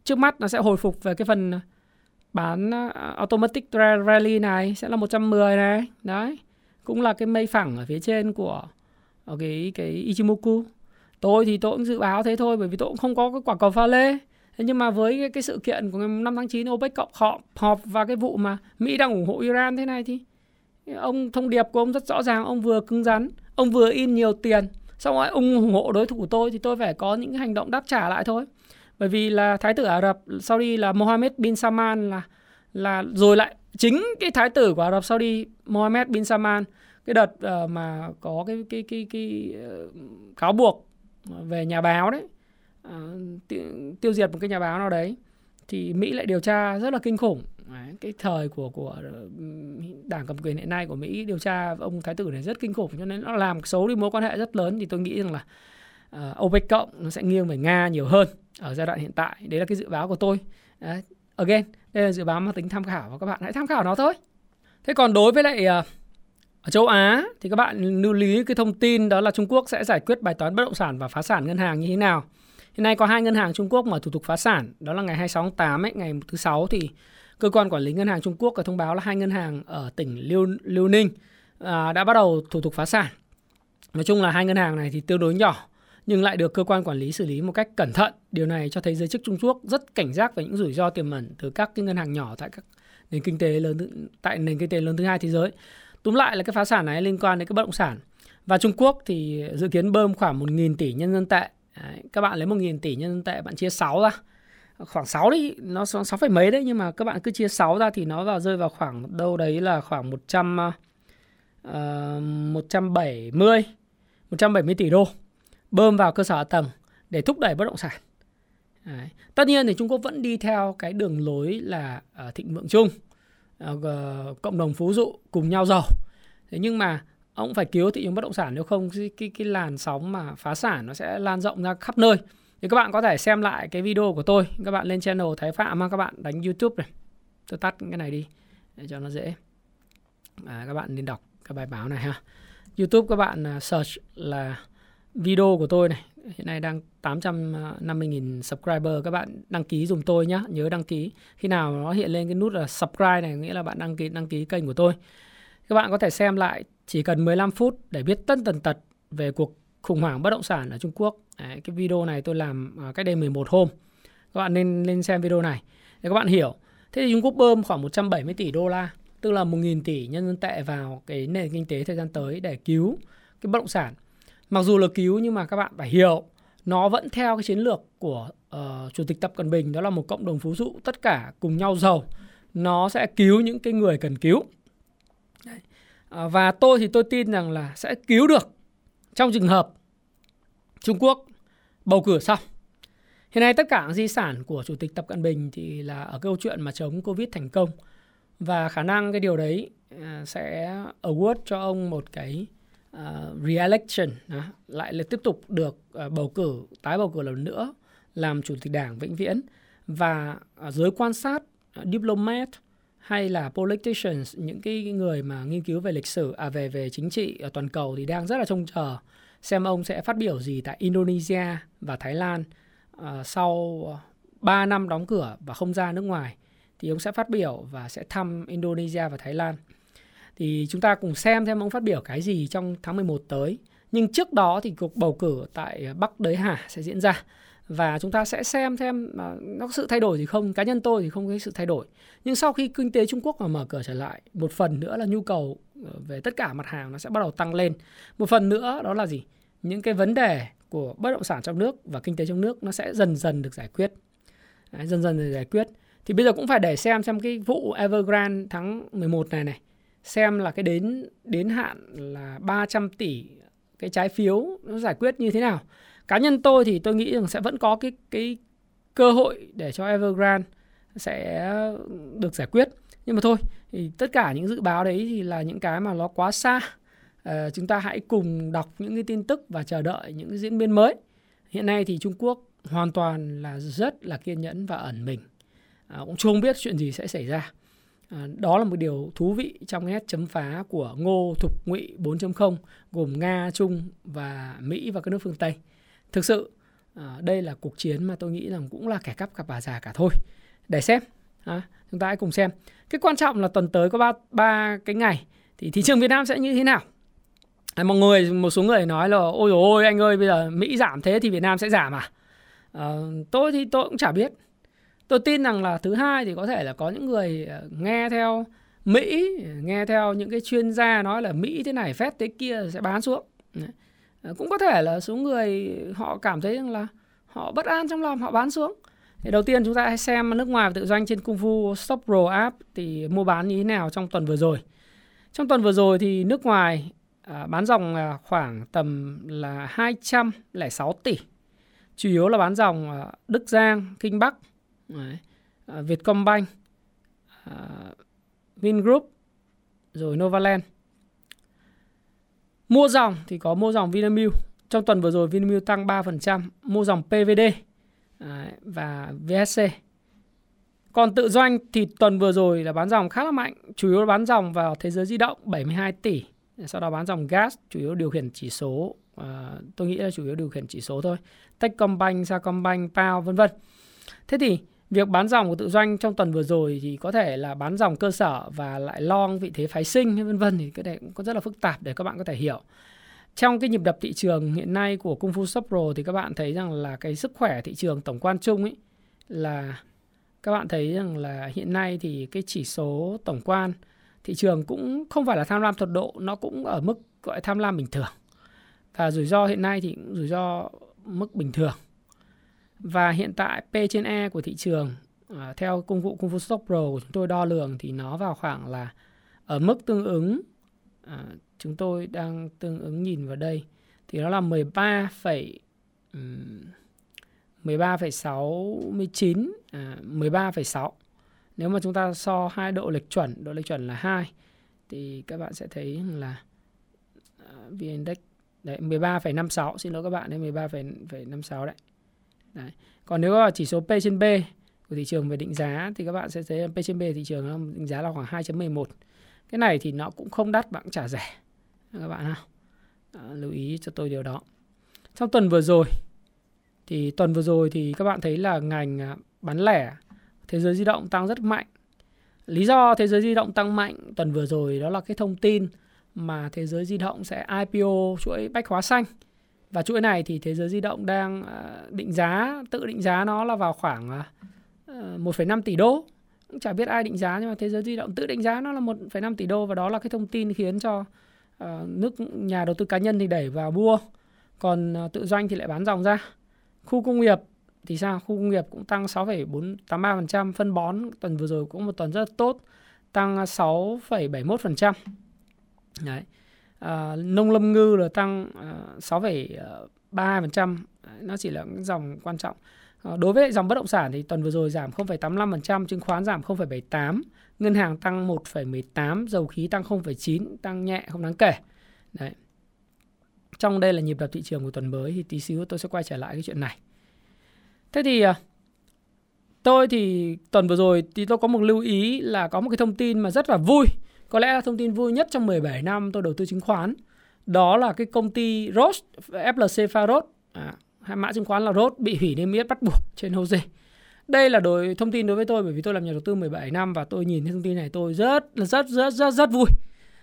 trước mắt nó sẽ hồi phục về cái phần bán automatic rally này sẽ là 110 này đấy, cũng là cái mây phẳng ở phía trên của cái Ichimoku. Tôi cũng dự báo thế thôi, bởi vì tôi cũng không có cái quả cầu pha lê. Thế nhưng mà với cái sự kiện của ngày 5 tháng 9 OPEC cộng họp và cái vụ mà Mỹ đang ủng hộ Iran thế này thì ông, thông điệp của ông rất rõ ràng, ông vừa cứng rắn, ông vừa in nhiều tiền, xong rồi ông ủng hộ đối thủ của tôi thì tôi phải có những hành động đáp trả lại thôi. Bởi vì là thái tử Ả Rập Saudi là Mohammed bin Salman là rồi lại chính cái thái tử của Ả Rập Saudi Mohammed bin Salman, cái đợt mà có cái cáo buộc về nhà báo đấy, tiêu diệt một cái nhà báo nào đấy thì Mỹ lại điều tra rất là kinh khủng. Đấy, cái thời của đảng cầm quyền hiện nay của Mỹ điều tra ông thái tử này rất kinh khủng, cho nên nó làm xấu đi mối quan hệ rất lớn. Thì tôi nghĩ rằng là OPEC cộng nó sẽ nghiêng về Nga nhiều hơn ở giai đoạn hiện tại. Đấy là cái dự báo của tôi. Đấy, again, đây là dự báo mang tính tham khảo và các bạn hãy tham khảo nó thôi. Thế còn đối với lại ở châu Á thì các bạn lưu ý cái thông tin đó là Trung Quốc sẽ giải quyết bài toán bất động sản và phá sản ngân hàng như thế nào. Hiện nay có hai ngân hàng Trung Quốc mở thủ tục phá sản, đó là ngày 26 tháng 8 ấy, ngày thứ 6 thì cơ quan quản lý ngân hàng Trung Quốc có thông báo là hai ngân hàng ở tỉnh Liêu Ninh đã bắt đầu thủ tục phá sản. Nói chung là hai ngân hàng này thì tương đối nhỏ nhưng lại được cơ quan quản lý xử lý một cách cẩn thận. Điều này cho thấy giới chức Trung Quốc rất cảnh giác về những rủi ro tiềm ẩn từ các cái ngân hàng nhỏ tại các nền kinh tế lớn thứ hai thế giới. Túm lại là cái phá sản này liên quan đến cái bất động sản. Và Trung Quốc thì dự kiến bơm khoảng 1.000 tỷ nhân dân tệ. Đấy, các bạn lấy 1.000 tỷ nhân dân tệ, bạn chia 6 ra. Khoảng 6 đi, nó 6 phải mấy đấy. Nhưng mà các bạn cứ chia 6 ra thì nó rơi vào khoảng đâu đấy là khoảng 100, 170 tỷ đô bơm vào cơ sở hạ tầng để thúc đẩy bất động sản. Đấy. Tất nhiên thì Trung Quốc vẫn đi theo cái đường lối là thịnh vượng chung, cộng đồng phú dụ cùng nhau giàu. Thế nhưng mà ông phải cứu thị trường bất động sản, nếu không cái làn sóng mà phá sản nó sẽ lan rộng ra khắp nơi. Thì các bạn có thể xem lại cái video của tôi. Các bạn lên channel Thái Phạm, các bạn đánh YouTube này. Tôi tắt cái này đi để cho nó dễ. Các bạn nên đọc cái bài báo này ha. YouTube các bạn search là video của tôi này. Hiện nay đang 850.000 subscriber. Các bạn đăng ký dùm tôi nhé. Nhớ đăng ký. Khi nào nó hiện lên cái nút là subscribe này, nghĩa là bạn đăng ký kênh của tôi. Các bạn có thể xem lại chỉ cần 15 phút để biết tất tần tật về cuộc khủng hoảng bất động sản ở Trung Quốc. Đấy, cái video này tôi làm cách đây 11 hôm. Các bạn nên xem video này để các bạn hiểu. Thế thì Trung Quốc bơm khoảng 170 tỷ đô la, tức là 1.000 tỷ nhân dân tệ vào cái nền kinh tế thời gian tới để cứu cái bất động sản. Mặc dù là cứu nhưng mà các bạn phải hiểu nó vẫn theo cái chiến lược của Chủ tịch Tập Cận Bình, đó là một cộng đồng phú dụ, tất cả cùng nhau giàu. Nó sẽ cứu những cái người cần cứu. Đấy. Và tôi thì tôi tin rằng là sẽ cứu được trong trường hợp Trung Quốc bầu cử xong. Hiện nay tất cả di sản của Chủ tịch Tập Cận Bình thì là ở câu chuyện mà chống Covid thành công. Và khả năng cái điều đấy sẽ award cho ông một cái re-election, lại là tiếp tục được bầu cử, tái bầu cử lần nữa, làm Chủ tịch Đảng vĩnh viễn. Và giới quan sát, diplomat hay là politicians, những cái người mà nghiên cứu về lịch sử, về chính trị ở toàn cầu thì đang rất là trông chờ xem ông sẽ phát biểu gì tại Indonesia và Thái Lan sau 3 năm đóng cửa và không ra nước ngoài. Thì ông sẽ phát biểu và sẽ thăm Indonesia và Thái Lan. Thì chúng ta cùng xem ông phát biểu cái gì trong tháng 11 tới. Nhưng trước đó thì cuộc bầu cử tại Bắc Đới Hà sẽ diễn ra. Và chúng ta sẽ xem nó có sự thay đổi gì không. Cá nhân tôi thì không có sự thay đổi. Nhưng sau khi kinh tế Trung Quốc mà mở cửa trở lại, một phần nữa là nhu cầu về tất cả mặt hàng nó sẽ bắt đầu tăng lên. Một phần nữa đó là gì? Những cái vấn đề của bất động sản trong nước và kinh tế trong nước nó sẽ dần dần được giải quyết. Đấy, Thì bây giờ cũng phải để xem cái vụ Evergrande tháng 11 này. Xem là cái đến hạn là 300 tỷ cái trái phiếu nó giải quyết như thế nào. Cá nhân tôi thì tôi nghĩ rằng sẽ vẫn có cái cơ hội để cho Evergrande sẽ được giải quyết. Nhưng mà thôi, thì tất cả những dự báo đấy thì là những cái mà nó quá xa. Chúng ta hãy cùng đọc những cái tin tức và chờ đợi những cái diễn biến mới. Hiện nay thì Trung Quốc hoàn toàn là rất là kiên nhẫn và ẩn mình. Cũng chưa biết chuyện gì sẽ xảy ra. Đó là một điều thú vị trong nét chấm phá của Ngô Thục Ngụy 4.0 gồm Nga, Trung và Mỹ và các nước phương Tây. Thực sự đây là cuộc chiến mà tôi nghĩ rằng cũng là kẻ cắp cả bà già cả thôi. Để xem, chúng ta hãy cùng xem. Cái quan trọng là tuần tới có 3 cái ngày thì thị trường Việt Nam sẽ như thế nào. Một số người nói là ôi dồi ôi anh ơi, bây giờ Mỹ giảm thế thì Việt Nam sẽ giảm à? Tôi thì tôi cũng chả biết. Tôi tin rằng là thứ hai thì có thể là có những người nghe theo Mỹ, nghe theo những cái chuyên gia nói là Mỹ thế này, Fed thế kia sẽ bán xuống. Cũng có thể là số người họ cảm thấy rằng là họ bất an trong lòng, họ bán xuống. Thì đầu tiên chúng ta hãy xem nước ngoài tự doanh trên Kung Fu Soft Pro app thì mua bán như thế nào trong tuần vừa rồi. Trong tuần vừa rồi thì nước ngoài bán dòng khoảng tầm là 206 tỷ. Chủ yếu là bán dòng Đức Giang, Kinh Bắc, Vietcombank, Vingroup, rồi Novaland. Mua dòng thì có mua dòng Vinamilk. Trong tuần vừa rồi Vinamilk tăng 3%. Mua dòng PVD và VSC. Còn tự doanh thì tuần vừa rồi là bán dòng khá là mạnh. Chủ yếu là bán dòng vào Thế Giới Di Động 72 tỷ. Sau đó bán dòng gas, chủ yếu điều khiển chỉ số. Tôi nghĩ là chủ yếu điều khiển chỉ số thôi. Techcombank, Sacombank, Pao, v.v. Thế thì việc bán dòng của tự doanh trong tuần vừa rồi thì có thể là bán dòng cơ sở và lại long vị thế phái sinh hay v.v. Thì cái này cũng có rất là phức tạp để các bạn có thể hiểu. Trong cái nhịp đập thị trường hiện nay của Kung Fu Soft Pro thì các bạn thấy rằng là cái sức khỏe thị trường tổng quan chung ấy là các bạn thấy rằng là hiện nay thì cái chỉ số tổng quan thị trường cũng không phải là tham lam thuật độ, nó cũng ở mức gọi tham lam bình thường. Và rủi ro hiện nay thì cũng rủi ro mức bình thường. Và hiện tại P/E của thị trường theo công cụ Kung Fu Soft Pro của chúng tôi đo lường thì nó vào khoảng là ở mức tương ứng chúng tôi đang tương ứng nhìn vào đây thì đó là 13,69 13,6. Nếu mà chúng ta so hai độ lệch chuẩn là 2 thì các bạn sẽ thấy là VN Index đấy 13,56, xin lỗi các bạn đấy 13,56 đấy. Đấy. Còn nếu là chỉ số P/B của thị trường về định giá thì các bạn sẽ thấy P/B thị trường định giá là khoảng 2.11. Cái này thì nó cũng không đắt mà cũng chả rẻ. Các bạn nào? Lưu ý cho tôi điều đó. Trong tuần vừa rồi thì các bạn thấy là ngành bán lẻ Thế Giới Di Động tăng rất mạnh. Lý do Thế Giới Di Động tăng mạnh tuần vừa rồi đó là cái thông tin mà Thế Giới Di Động sẽ IPO chuỗi bách hóa xanh. Và chuỗi này thì Thế Giới Di Động đang tự định giá nó là vào khoảng 1,5 tỷ đô. Cũng chả biết ai định giá nhưng mà Thế Giới Di Động tự định giá nó là 1,5 tỷ đô. Và đó là cái thông tin khiến cho nhà đầu tư cá nhân thì đẩy vào mua. Còn tự doanh thì lại bán dòng ra. Khu công nghiệp thì sao? Khu công nghiệp cũng tăng 6,483%. Phân bón tuần vừa rồi cũng một tuần rất tốt, tăng 6,71%. Đấy. Nông lâm ngư là tăng 6,3%. Đấy, nó chỉ là những dòng quan trọng. Đối với dòng bất động sản thì tuần vừa rồi giảm 0,85%, chứng khoán giảm 0,78%, ngân hàng tăng 1,18%, dầu khí tăng 0,9%, tăng nhẹ không đáng kể. Đấy. Trong đây là nhịp đập thị trường của tuần mới thì tí xíu tôi sẽ quay trở lại cái chuyện này. Thế thì tôi thì tuần vừa rồi thì tôi có một lưu ý là có một cái thông tin mà rất là vui. Có lẽ là thông tin vui nhất trong 17 năm tôi đầu tư chứng khoán. Đó là cái công ty ROS, FLC Faros, mã chứng khoán là ROS bị hủy niêm yết bắt buộc trên HOSE. Đây là thông tin đối với tôi bởi vì tôi làm nhà đầu tư 17 năm và tôi nhìn thấy thông tin này tôi rất vui.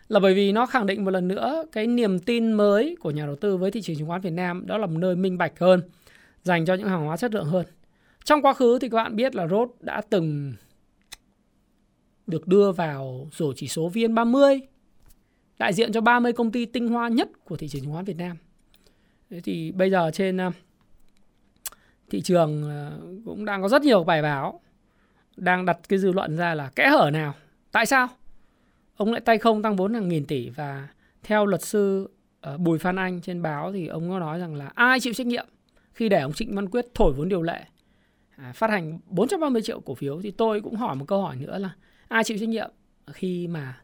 Là bởi vì nó khẳng định một lần nữa cái niềm tin mới của nhà đầu tư với thị trường chứng khoán Việt Nam, đó là một nơi minh bạch hơn, dành cho những hàng hóa chất lượng hơn. Trong quá khứ thì các bạn biết là ROS đã từng được đưa vào rổ chỉ số VN30, đại diện cho 30 công ty tinh hoa nhất của thị trường chứng khoán Việt Nam. Thế thì bây giờ trên thị trường cũng đang có rất nhiều bài báo đang đặt cái dư luận ra là kẽ hở nào, tại sao ông lại tay không tăng vốn hàng nghìn tỷ. Và theo luật sư Bùi Phan Anh trên báo thì ông có nói rằng là ai chịu trách nhiệm khi để ông Trịnh Văn Quyết thổi vốn điều lệ, phát hành 430 triệu cổ phiếu. Thì tôi cũng hỏi một câu hỏi nữa là ai chịu trách nhiệm khi mà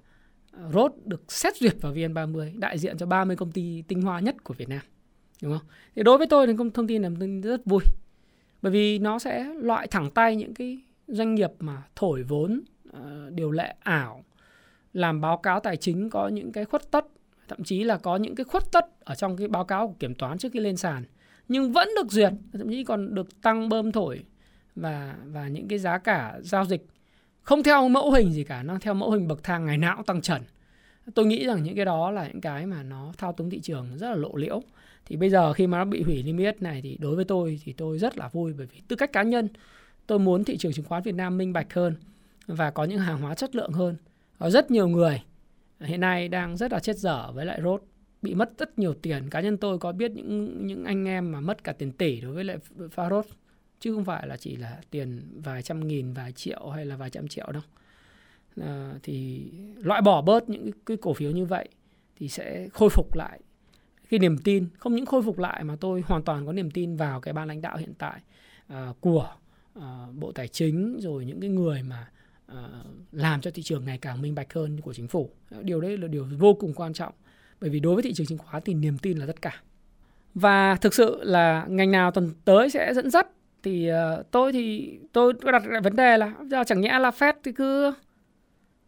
ROS được xét duyệt vào VN30, đại diện cho 30 công ty tinh hoa nhất của Việt Nam, đúng không? Thì đối với tôi thì thông tin này rất vui, bởi vì nó sẽ loại thẳng tay những cái doanh nghiệp mà thổi vốn điều lệ ảo, làm báo cáo tài chính có những cái khuất tất, thậm chí là có những cái khuất tất ở trong cái báo cáo của kiểm toán trước khi lên sàn nhưng vẫn được duyệt, thậm chí còn được tăng bơm thổi và những cái giá cả giao dịch không theo mẫu hình gì cả, nó theo mẫu hình bậc thang ngày nào cũng tăng trần. Tôi nghĩ rằng những cái đó là những cái mà nó thao túng thị trường rất là lộ liễu. Thì bây giờ khi mà nó bị hủy niêm yết này thì đối với tôi thì tôi rất là vui, bởi vì tư cách cá nhân tôi muốn thị trường chứng khoán Việt Nam minh bạch hơn và có những hàng hóa chất lượng hơn. Có rất nhiều người hiện nay đang rất là chết dở với lại ROS, bị mất rất nhiều tiền. Cá nhân tôi có biết những anh em mà mất cả tiền tỷ đối với lại Faros, chứ không phải là chỉ là tiền vài trăm nghìn, vài triệu hay là vài trăm triệu đâu. Thì loại bỏ bớt những cái cổ phiếu như vậy thì sẽ khôi phục lại cái niềm tin. Không những khôi phục lại mà tôi hoàn toàn có niềm tin vào cái ban lãnh đạo hiện tại của Bộ Tài chính, rồi những cái người mà làm cho thị trường ngày càng minh bạch hơn của chính phủ. Điều đấy là điều vô cùng quan trọng, bởi vì đối với thị trường chứng khoán thì niềm tin là tất cả. Và thực sự là ngành nào tuần tới sẽ dẫn dắt thì tôi có đặt lại vấn đề là giờ chẳng nhẽ là Fed thì cứ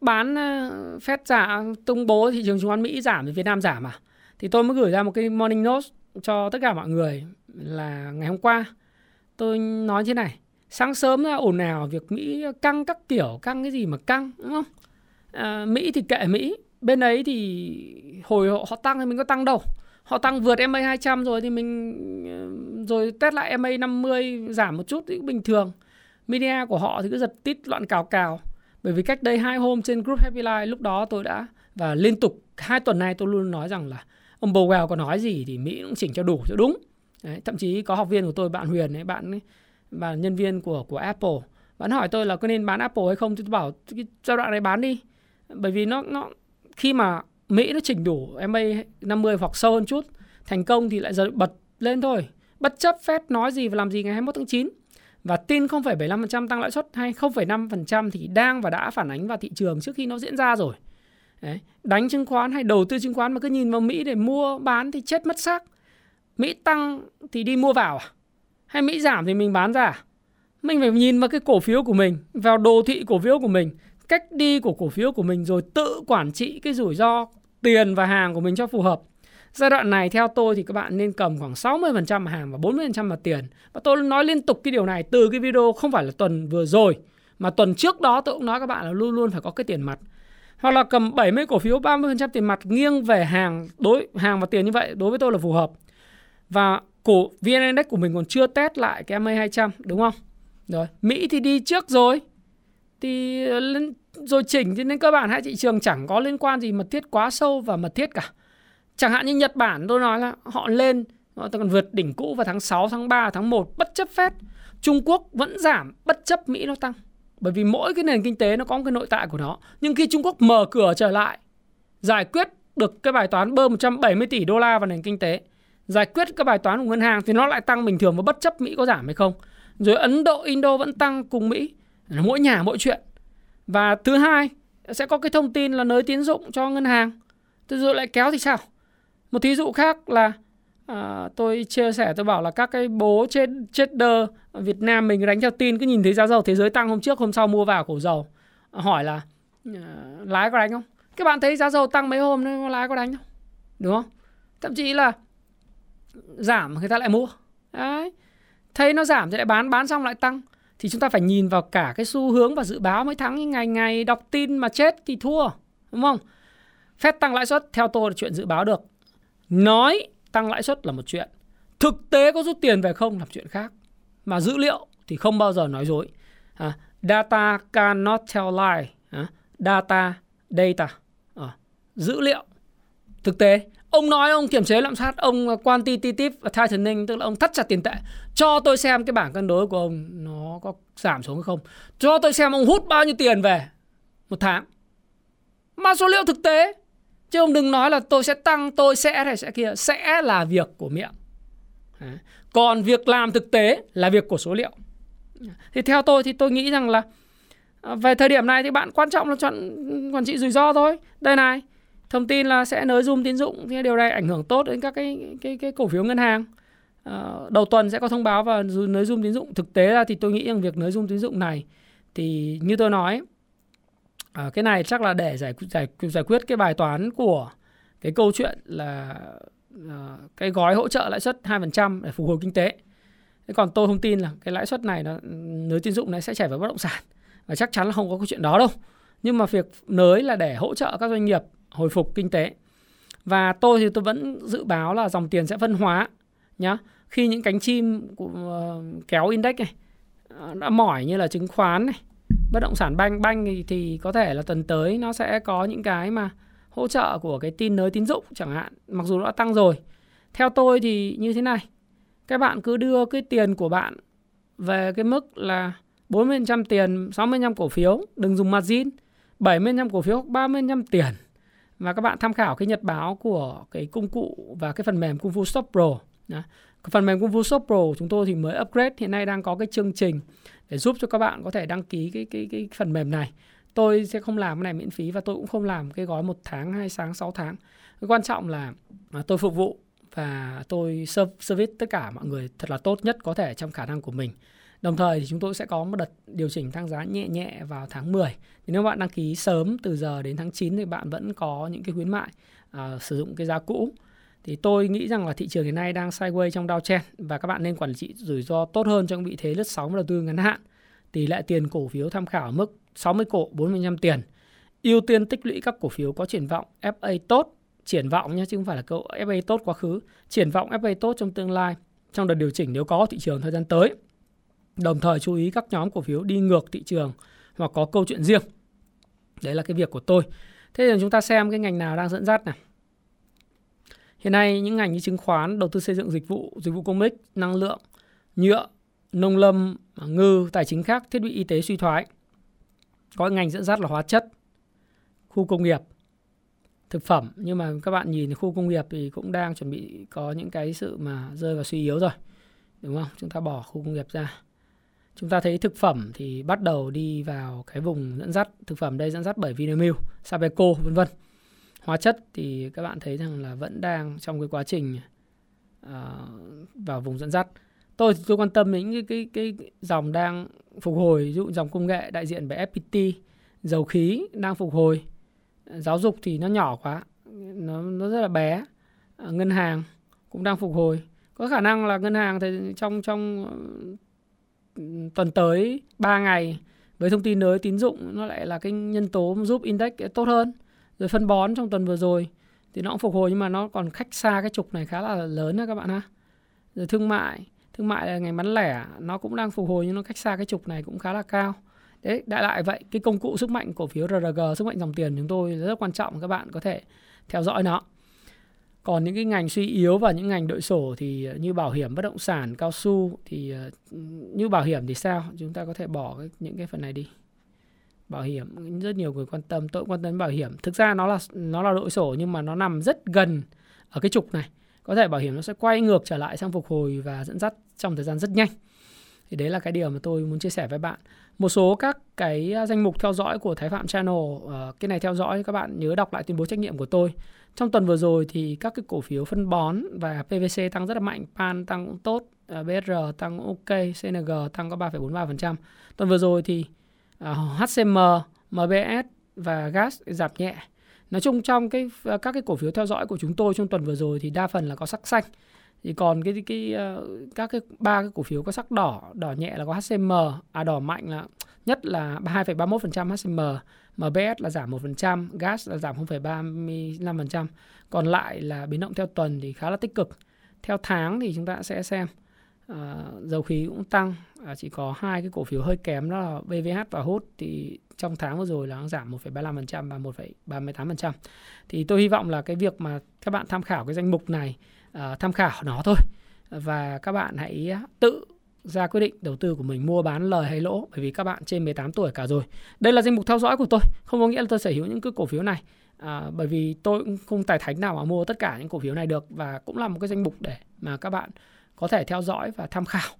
bán, Fed giảm tung bố thị trường chứng khoán Mỹ giảm thì Việt Nam giảm à. Thì tôi mới gửi ra một cái morning note cho tất cả mọi người là ngày hôm qua tôi nói thế này: sáng sớm là ồn ào việc Mỹ căng các kiểu, căng cái gì mà căng, đúng không? Mỹ thì kệ Mỹ, bên ấy thì hồi họ tăng thì mình có tăng đâu. Họ tăng vượt MA 200 rồi thì mình rồi test lại MA 50 giảm một chút thì cũng bình thường. Media của họ thì cứ giật tít loạn cào. Bởi vì cách đây 2 hôm trên group Happy Life lúc đó tôi đã, và liên tục 2 tuần nay tôi luôn nói rằng là ông Powell có nói gì thì Mỹ cũng chỉnh cho đủ cho đúng. Đấy, thậm chí có học viên của tôi, bạn Huyền ấy, bạn ấy và nhân viên của Apple, bạn hỏi tôi là có nên bán Apple hay không. Tôi bảo giai đoạn này bán đi, bởi vì nó khi mà Mỹ nó chỉnh đủ MA 50 hoặc sâu hơn chút, thành công thì lại giờ bật lên thôi. Bất chấp Fed nói gì và làm gì ngày 21 tháng 9. Và tin 0,75% tăng lãi suất hay 0,5% thì đang và đã phản ánh vào thị trường trước khi nó diễn ra rồi. Đấy. Đánh chứng khoán hay đầu tư chứng khoán mà cứ nhìn vào Mỹ để mua bán thì chết mất xác. Mỹ tăng thì đi mua vào à? Hay Mỹ giảm thì mình bán ra à? Mình phải nhìn vào cái cổ phiếu của mình, vào đồ thị cổ phiếu của mình, cách đi của cổ phiếu của mình, rồi tự quản trị cái rủi ro tiền và hàng của mình cho phù hợp. Giai đoạn này theo tôi thì các bạn nên cầm khoảng 60% hàng và 40% là tiền. Và tôi nói liên tục cái điều này từ cái video không phải là tuần vừa rồi, mà tuần trước đó tôi cũng nói các bạn là luôn luôn phải có cái tiền mặt. Hoặc là cầm 70 cổ phiếu, 30% tiền mặt nghiêng về hàng và tiền, như vậy đối với tôi là phù hợp. Và cổ VN Index của mình còn chưa test lại cái MA 200 đúng không? Rồi, Mỹ thì đi trước rồi. Thì rồi chỉnh thì nên cơ bản hai thị trường chẳng có liên quan gì mật thiết quá sâu và mật thiết cả. Chẳng hạn như Nhật Bản, tôi nói là họ lên, họ còn vượt đỉnh cũ vào tháng 6, tháng 3, tháng 1 bất chấp Fed. Trung Quốc vẫn giảm bất chấp Mỹ nó tăng. Bởi vì mỗi cái nền kinh tế nó có một cái nội tại của nó. Nhưng khi Trung Quốc mở cửa trở lại, giải quyết được cái bài toán bơm 170 tỷ đô la vào nền kinh tế, giải quyết cái bài toán của ngân hàng thì nó lại tăng bình thường và bất chấp Mỹ có giảm hay không. Rồi Ấn Độ, Indo vẫn tăng cùng Mỹ. Mỗi nhà mỗi chuyện. Và thứ hai sẽ có cái thông tin là nới tín dụng cho ngân hàng. Rồi lại kéo thì sao? Một thí dụ khác là tôi chia sẻ, tôi bảo là các cái bố trader Việt Nam mình đánh theo tin, cứ nhìn thấy giá dầu thế giới tăng hôm trước hôm sau mua vào cổ dầu. Hỏi là lái có đánh không? Các bạn thấy giá dầu tăng mấy hôm nên lái có đánh không? Đúng không? Thậm chí là giảm người ta lại mua. Đấy. Thấy nó giảm thì lại bán xong lại tăng. Thì chúng ta phải nhìn vào cả cái xu hướng và dự báo mới thắng. Ngày đọc tin mà chết thì thua. Đúng không? Fed tăng lãi suất theo tôi là chuyện dự báo được. Nói tăng lãi suất là một chuyện, thực tế có rút tiền về không là chuyện khác. Mà dữ liệu thì không bao giờ nói dối. Data cannot tell lie. Data. Dữ liệu, thực tế. Ông nói ông kiểm chế lạm phát, ông quantitative tightening, tức là ông thắt chặt tiền tệ. Cho tôi xem cái bảng cân đối của ông nó có giảm xuống hay không. Cho tôi xem ông hút bao nhiêu tiền về một tháng. Mà số liệu thực tế. Chứ ông đừng nói là tôi sẽ tăng, tôi sẽ này sẽ kia. Sẽ là việc của miệng. Còn việc làm thực tế là việc của số liệu. Thì theo tôi thì tôi nghĩ rằng là về thời điểm này thì bạn quan trọng là chọn quản trị rủi ro thôi. Đây này, thông tin là sẽ nới room tín dụng, thì điều này ảnh hưởng tốt đến các cái cổ phiếu ngân hàng. Đầu tuần sẽ có thông báo và nới room tín dụng. Thực tế ra thì tôi nghĩ rằng việc nới room tín dụng này thì như tôi nói, cái này chắc là để giải quyết cái bài toán của cái câu chuyện là cái gói hỗ trợ lãi suất 2% để phục hồi kinh tế. Thế còn tôi không tin là cái lãi suất này, nới tín dụng này sẽ chảy vào bất động sản, và chắc chắn là không có câu chuyện đó đâu. Nhưng mà việc nới là để hỗ trợ các doanh nghiệp hồi phục kinh tế. Và tôi thì tôi vẫn dự báo là dòng tiền sẽ phân hóa nhá. Khi những cánh chim kéo index này đã mỏi như là chứng khoán này, bất động sản banh thì có thể là tuần tới nó sẽ có những cái mà hỗ trợ của cái tin nới tín dụng chẳng hạn, mặc dù nó đã tăng rồi. Theo tôi thì như thế này, các bạn cứ đưa cái tiền của bạn về cái mức là 40% tiền, 60% cổ phiếu, đừng dùng margin, 70% cổ phiếu, 30% tiền. Và các bạn tham khảo cái nhật báo của cái công cụ và cái phần mềm Kung Fu Soft Pro. Đó. Phần mềm Kung Fu Soft Pro chúng tôi thì mới upgrade, hiện nay đang có cái chương trình để giúp cho các bạn có thể đăng ký cái phần mềm này. Tôi sẽ không làm cái này miễn phí, và tôi cũng không làm cái gói 1 tháng, 2 tháng, 6 tháng. Cái quan trọng là tôi phục vụ và tôi service tất cả mọi người thật là tốt nhất có thể trong khả năng của mình. Đồng thời thì chúng tôi sẽ có một đợt điều chỉnh tăng giá nhẹ nhẹ vào tháng 10. Thì nếu bạn đăng ký sớm từ giờ đến tháng 9 thì bạn vẫn có những cái khuyến mại sử dụng cái giá cũ. Thì tôi nghĩ rằng là thị trường hiện nay đang sideways trong downtrend, và các bạn nên quản trị rủi ro tốt hơn trong vị thế lướt sóng đầu tư ngắn hạn. Tỷ lệ tiền cổ phiếu tham khảo mức 60 cổ, 45 tiền. Ưu tiên tích lũy các cổ phiếu có triển vọng FA tốt, triển vọng nhé, chứ không phải là câu FA tốt quá khứ, triển vọng FA tốt trong tương lai, trong đợt điều chỉnh nếu có thị trường thời gian tới. Đồng thời chú ý các nhóm cổ phiếu đi ngược thị trường hoặc có câu chuyện riêng. Đấy là cái việc của tôi. Thế thì chúng ta xem cái ngành nào đang dẫn dắt này. Hiện nay những ngành như chứng khoán, đầu tư xây dựng dịch vụ công ích, năng lượng, nhựa, nông lâm, ngư, tài chính khác, thiết bị y tế suy thoái. Có ngành dẫn dắt là hóa chất, khu công nghiệp, thực phẩm, nhưng mà các bạn nhìn khu công nghiệp thì cũng đang chuẩn bị có những cái sự mà rơi vào suy yếu rồi, đúng không? Chúng ta bỏ khu công nghiệp ra, chúng ta thấy thực phẩm thì bắt đầu đi vào cái vùng dẫn dắt. Thực phẩm đây dẫn dắt bởi Vinamilk, Sabeco v.v. Hóa chất thì các bạn thấy rằng là vẫn đang trong cái quá trình vào vùng dẫn dắt. Tôi quan tâm đến những cái dòng đang phục hồi, ví dụ dòng công nghệ đại diện bởi FPT, dầu khí đang phục hồi, giáo dục thì nó nhỏ quá, nó rất là bé, ngân hàng cũng đang phục hồi. Có khả năng là ngân hàng thì trong tuần tới 3 ngày với thông tin nới tín dụng nó lại là cái nhân tố giúp index tốt hơn. Rồi phân bón trong tuần vừa rồi thì nó cũng phục hồi nhưng mà nó còn cách xa cái trục này khá là lớn đó các bạn ha. Rồi thương mại là ngành bán lẻ, nó cũng đang phục hồi nhưng nó cách xa cái trục này cũng khá là cao. Đấy, đại loại vậy, cái công cụ sức mạnh cổ phiếu RRG, sức mạnh dòng tiền chúng tôi rất quan trọng, các bạn có thể theo dõi nó. Còn những cái ngành suy yếu và những ngành đội sổ thì như bảo hiểm, bất động sản, cao su thì như bảo hiểm thì sao? Chúng ta có thể bỏ những cái phần này đi. Bảo hiểm rất nhiều người quan tâm, tôi cũng quan tâm bảo hiểm. Thực ra nó là đội sổ nhưng mà nó nằm rất gần ở cái trục này. Có thể bảo hiểm nó sẽ quay ngược trở lại sang phục hồi và dẫn dắt trong thời gian rất nhanh. Thì đấy là cái điều mà tôi muốn chia sẻ với bạn. Một số các cái danh mục theo dõi của Thái Phạm Channel, cái này theo dõi các bạn nhớ đọc lại tuyên bố trách nhiệm của tôi. Trong tuần vừa rồi thì các cái cổ phiếu phân bón và PVC tăng rất là mạnh, PAN tăng cũng tốt, BR tăng cũng ok, CNG tăng có 3,43%. Tuần vừa rồi thì HCM, MBS và GAS giảm nhẹ. Nói chung trong các cái cổ phiếu theo dõi của chúng tôi trong tuần vừa rồi thì đa phần là có sắc xanh. Thì còn các cái ba cái cổ phiếu có sắc đỏ nhẹ là có HCM, đỏ mạnh là nhất là 2,31% HCM, MBS là giảm 1%, GAS là giảm 0,35%. Còn lại là biến động theo tuần thì khá là tích cực. Theo tháng thì chúng ta sẽ xem dầu khí cũng tăng, chỉ có hai cái cổ phiếu hơi kém đó là BVH và HOT thì trong tháng vừa rồi là nó giảm 1,35% và 1,38%. Thì tôi hy vọng là cái việc mà các bạn tham khảo cái danh mục này, tham khảo nó thôi, và các bạn hãy tự ra quyết định đầu tư của mình, mua bán lời hay lỗ, bởi vì các bạn trên 18 tuổi cả rồi. Đây là danh mục theo dõi của tôi, không có nghĩa là tôi sở hữu những cái cổ phiếu này, bởi vì tôi cũng không tài thánh nào mà mua tất cả những cổ phiếu này được, và cũng là một cái danh mục để mà các bạn có thể theo dõi và tham khảo.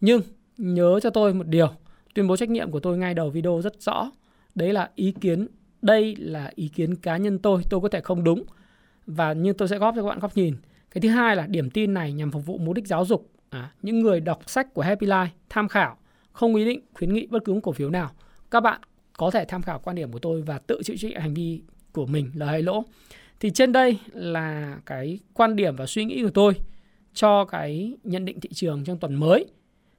Nhưng nhớ cho tôi một điều, tuyên bố trách nhiệm của tôi ngay đầu video rất rõ, đấy là ý kiến, đây là ý kiến cá nhân tôi có thể không đúng, và nhưng tôi sẽ góp cho các bạn góc nhìn. Cái thứ hai là điểm tin này nhằm phục vụ mục đích giáo dục. Những người đọc sách của Happy Life tham khảo, không ý định khuyến nghị bất cứ một cổ phiếu nào. Các bạn có thể tham khảo quan điểm của tôi và tự chịu trách nhiệm hành vi của mình là hay lỗ. Thì trên đây là cái quan điểm và suy nghĩ của tôi cho cái nhận định thị trường trong tuần mới.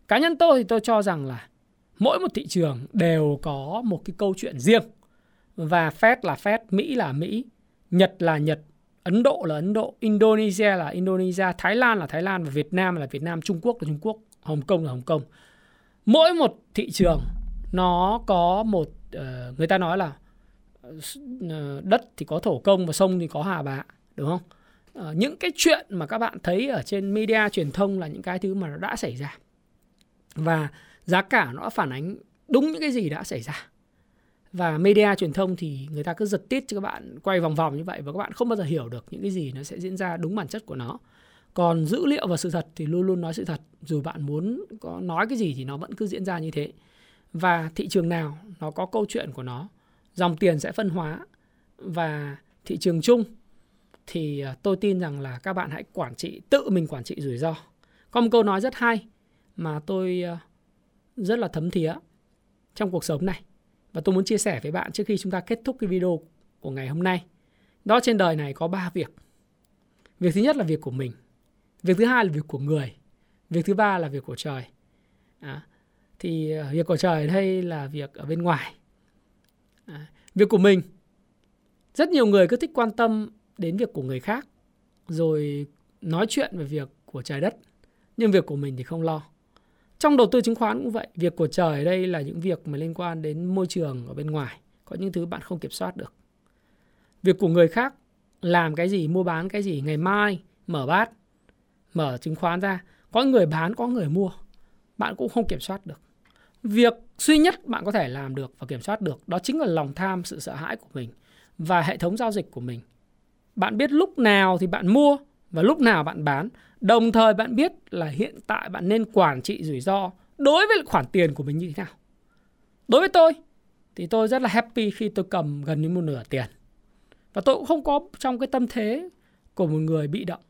Cá nhân tôi thì tôi cho rằng là mỗi một thị trường đều có một cái câu chuyện riêng. Và Fed là Fed, Mỹ là Mỹ, Nhật là Nhật, Ấn Độ là Ấn Độ, Indonesia là Indonesia, Thái Lan là Thái Lan, và Việt Nam là Việt Nam, Trung Quốc là Trung Quốc, Hồng Kông là Hồng Kông. Mỗi một thị trường nó có một, người ta nói là đất thì có thổ công và sông thì có Hà Bá, đúng không? Những cái chuyện mà các bạn thấy ở trên media truyền thông là những cái thứ mà nó đã xảy ra. Và giá cả nó phản ánh đúng những cái gì đã xảy ra. Và media truyền thông thì người ta cứ giật tít cho các bạn, quay vòng vòng như vậy, và các bạn không bao giờ hiểu được những cái gì nó sẽ diễn ra đúng bản chất của nó. Còn dữ liệu và sự thật thì luôn luôn nói sự thật, dù bạn muốn có nói cái gì thì nó vẫn cứ diễn ra như thế. Và thị trường nào nó có câu chuyện của nó, dòng tiền sẽ phân hóa. Và thị trường chung thì tôi tin rằng là các bạn hãy tự mình quản trị rủi ro. Có một câu nói rất hay mà tôi rất là thấm thía trong cuộc sống này, và tôi muốn chia sẻ với bạn trước khi chúng ta kết thúc cái video của ngày hôm nay. Đó, trên đời này có 3 việc. Việc thứ nhất là việc của mình. Việc thứ hai là việc của người. Việc thứ ba là việc của trời. Thì việc của trời đây là việc ở bên ngoài. Việc của mình. Rất nhiều người cứ thích quan tâm đến việc của người khác, rồi nói chuyện về việc của trái đất. Nhưng việc của mình thì không lo. Trong đầu tư chứng khoán cũng vậy, việc của trời ở đây là những việc mà liên quan đến môi trường ở bên ngoài, có những thứ bạn không kiểm soát được. Việc của người khác, làm cái gì, mua bán cái gì, ngày mai mở bát, mở chứng khoán ra, có người bán, có người mua, bạn cũng không kiểm soát được. Việc duy nhất bạn có thể làm được và kiểm soát được đó chính là lòng tham, sự sợ hãi của mình và hệ thống giao dịch của mình, Bạn biết lúc nào thì bạn mua và lúc nào bạn bán. Đồng thời bạn biết là hiện tại bạn nên quản trị rủi ro đối với khoản tiền của mình như thế nào. Đối với tôi thì tôi rất là happy khi tôi cầm gần như một nửa tiền. Và tôi cũng không có trong cái tâm thế của một người bị động.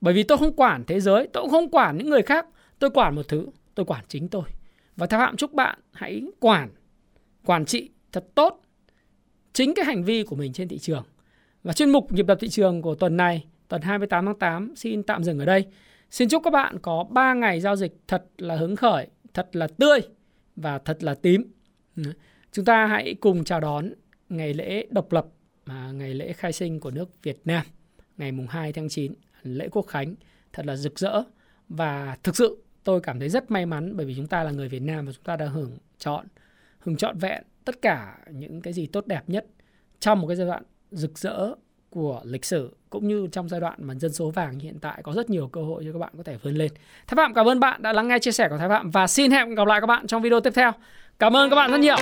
Bởi vì tôi không quản thế giới, tôi cũng không quản những người khác. Tôi quản một thứ, tôi quản chính tôi. Và Thái Phạm chúc bạn hãy quản trị thật tốt chính cái hành vi của mình trên thị trường. Và chuyên mục nhịp đập thị trường của tuần này, tuần 28 tháng 8 xin tạm dừng ở đây. Xin chúc các bạn có 3 ngày giao dịch thật là hứng khởi, thật là tươi và thật là tím. Chúng ta hãy cùng chào đón ngày lễ độc lập, ngày lễ khai sinh của nước Việt Nam, ngày mùng 2 tháng 9, lễ Quốc Khánh thật là rực rỡ. Và thực sự tôi cảm thấy rất may mắn bởi vì chúng ta là người Việt Nam và chúng ta đã hưởng trọn vẹn tất cả những cái gì tốt đẹp nhất trong một cái giai đoạn rực rỡ của lịch sử, cũng như trong giai đoạn mà dân số vàng hiện tại có rất nhiều cơ hội cho các bạn có thể vươn lên. Thái Phạm cảm ơn bạn đã lắng nghe chia sẻ của Thái Phạm và xin hẹn gặp lại các bạn trong video tiếp theo. Cảm ơn các bạn rất nhiều.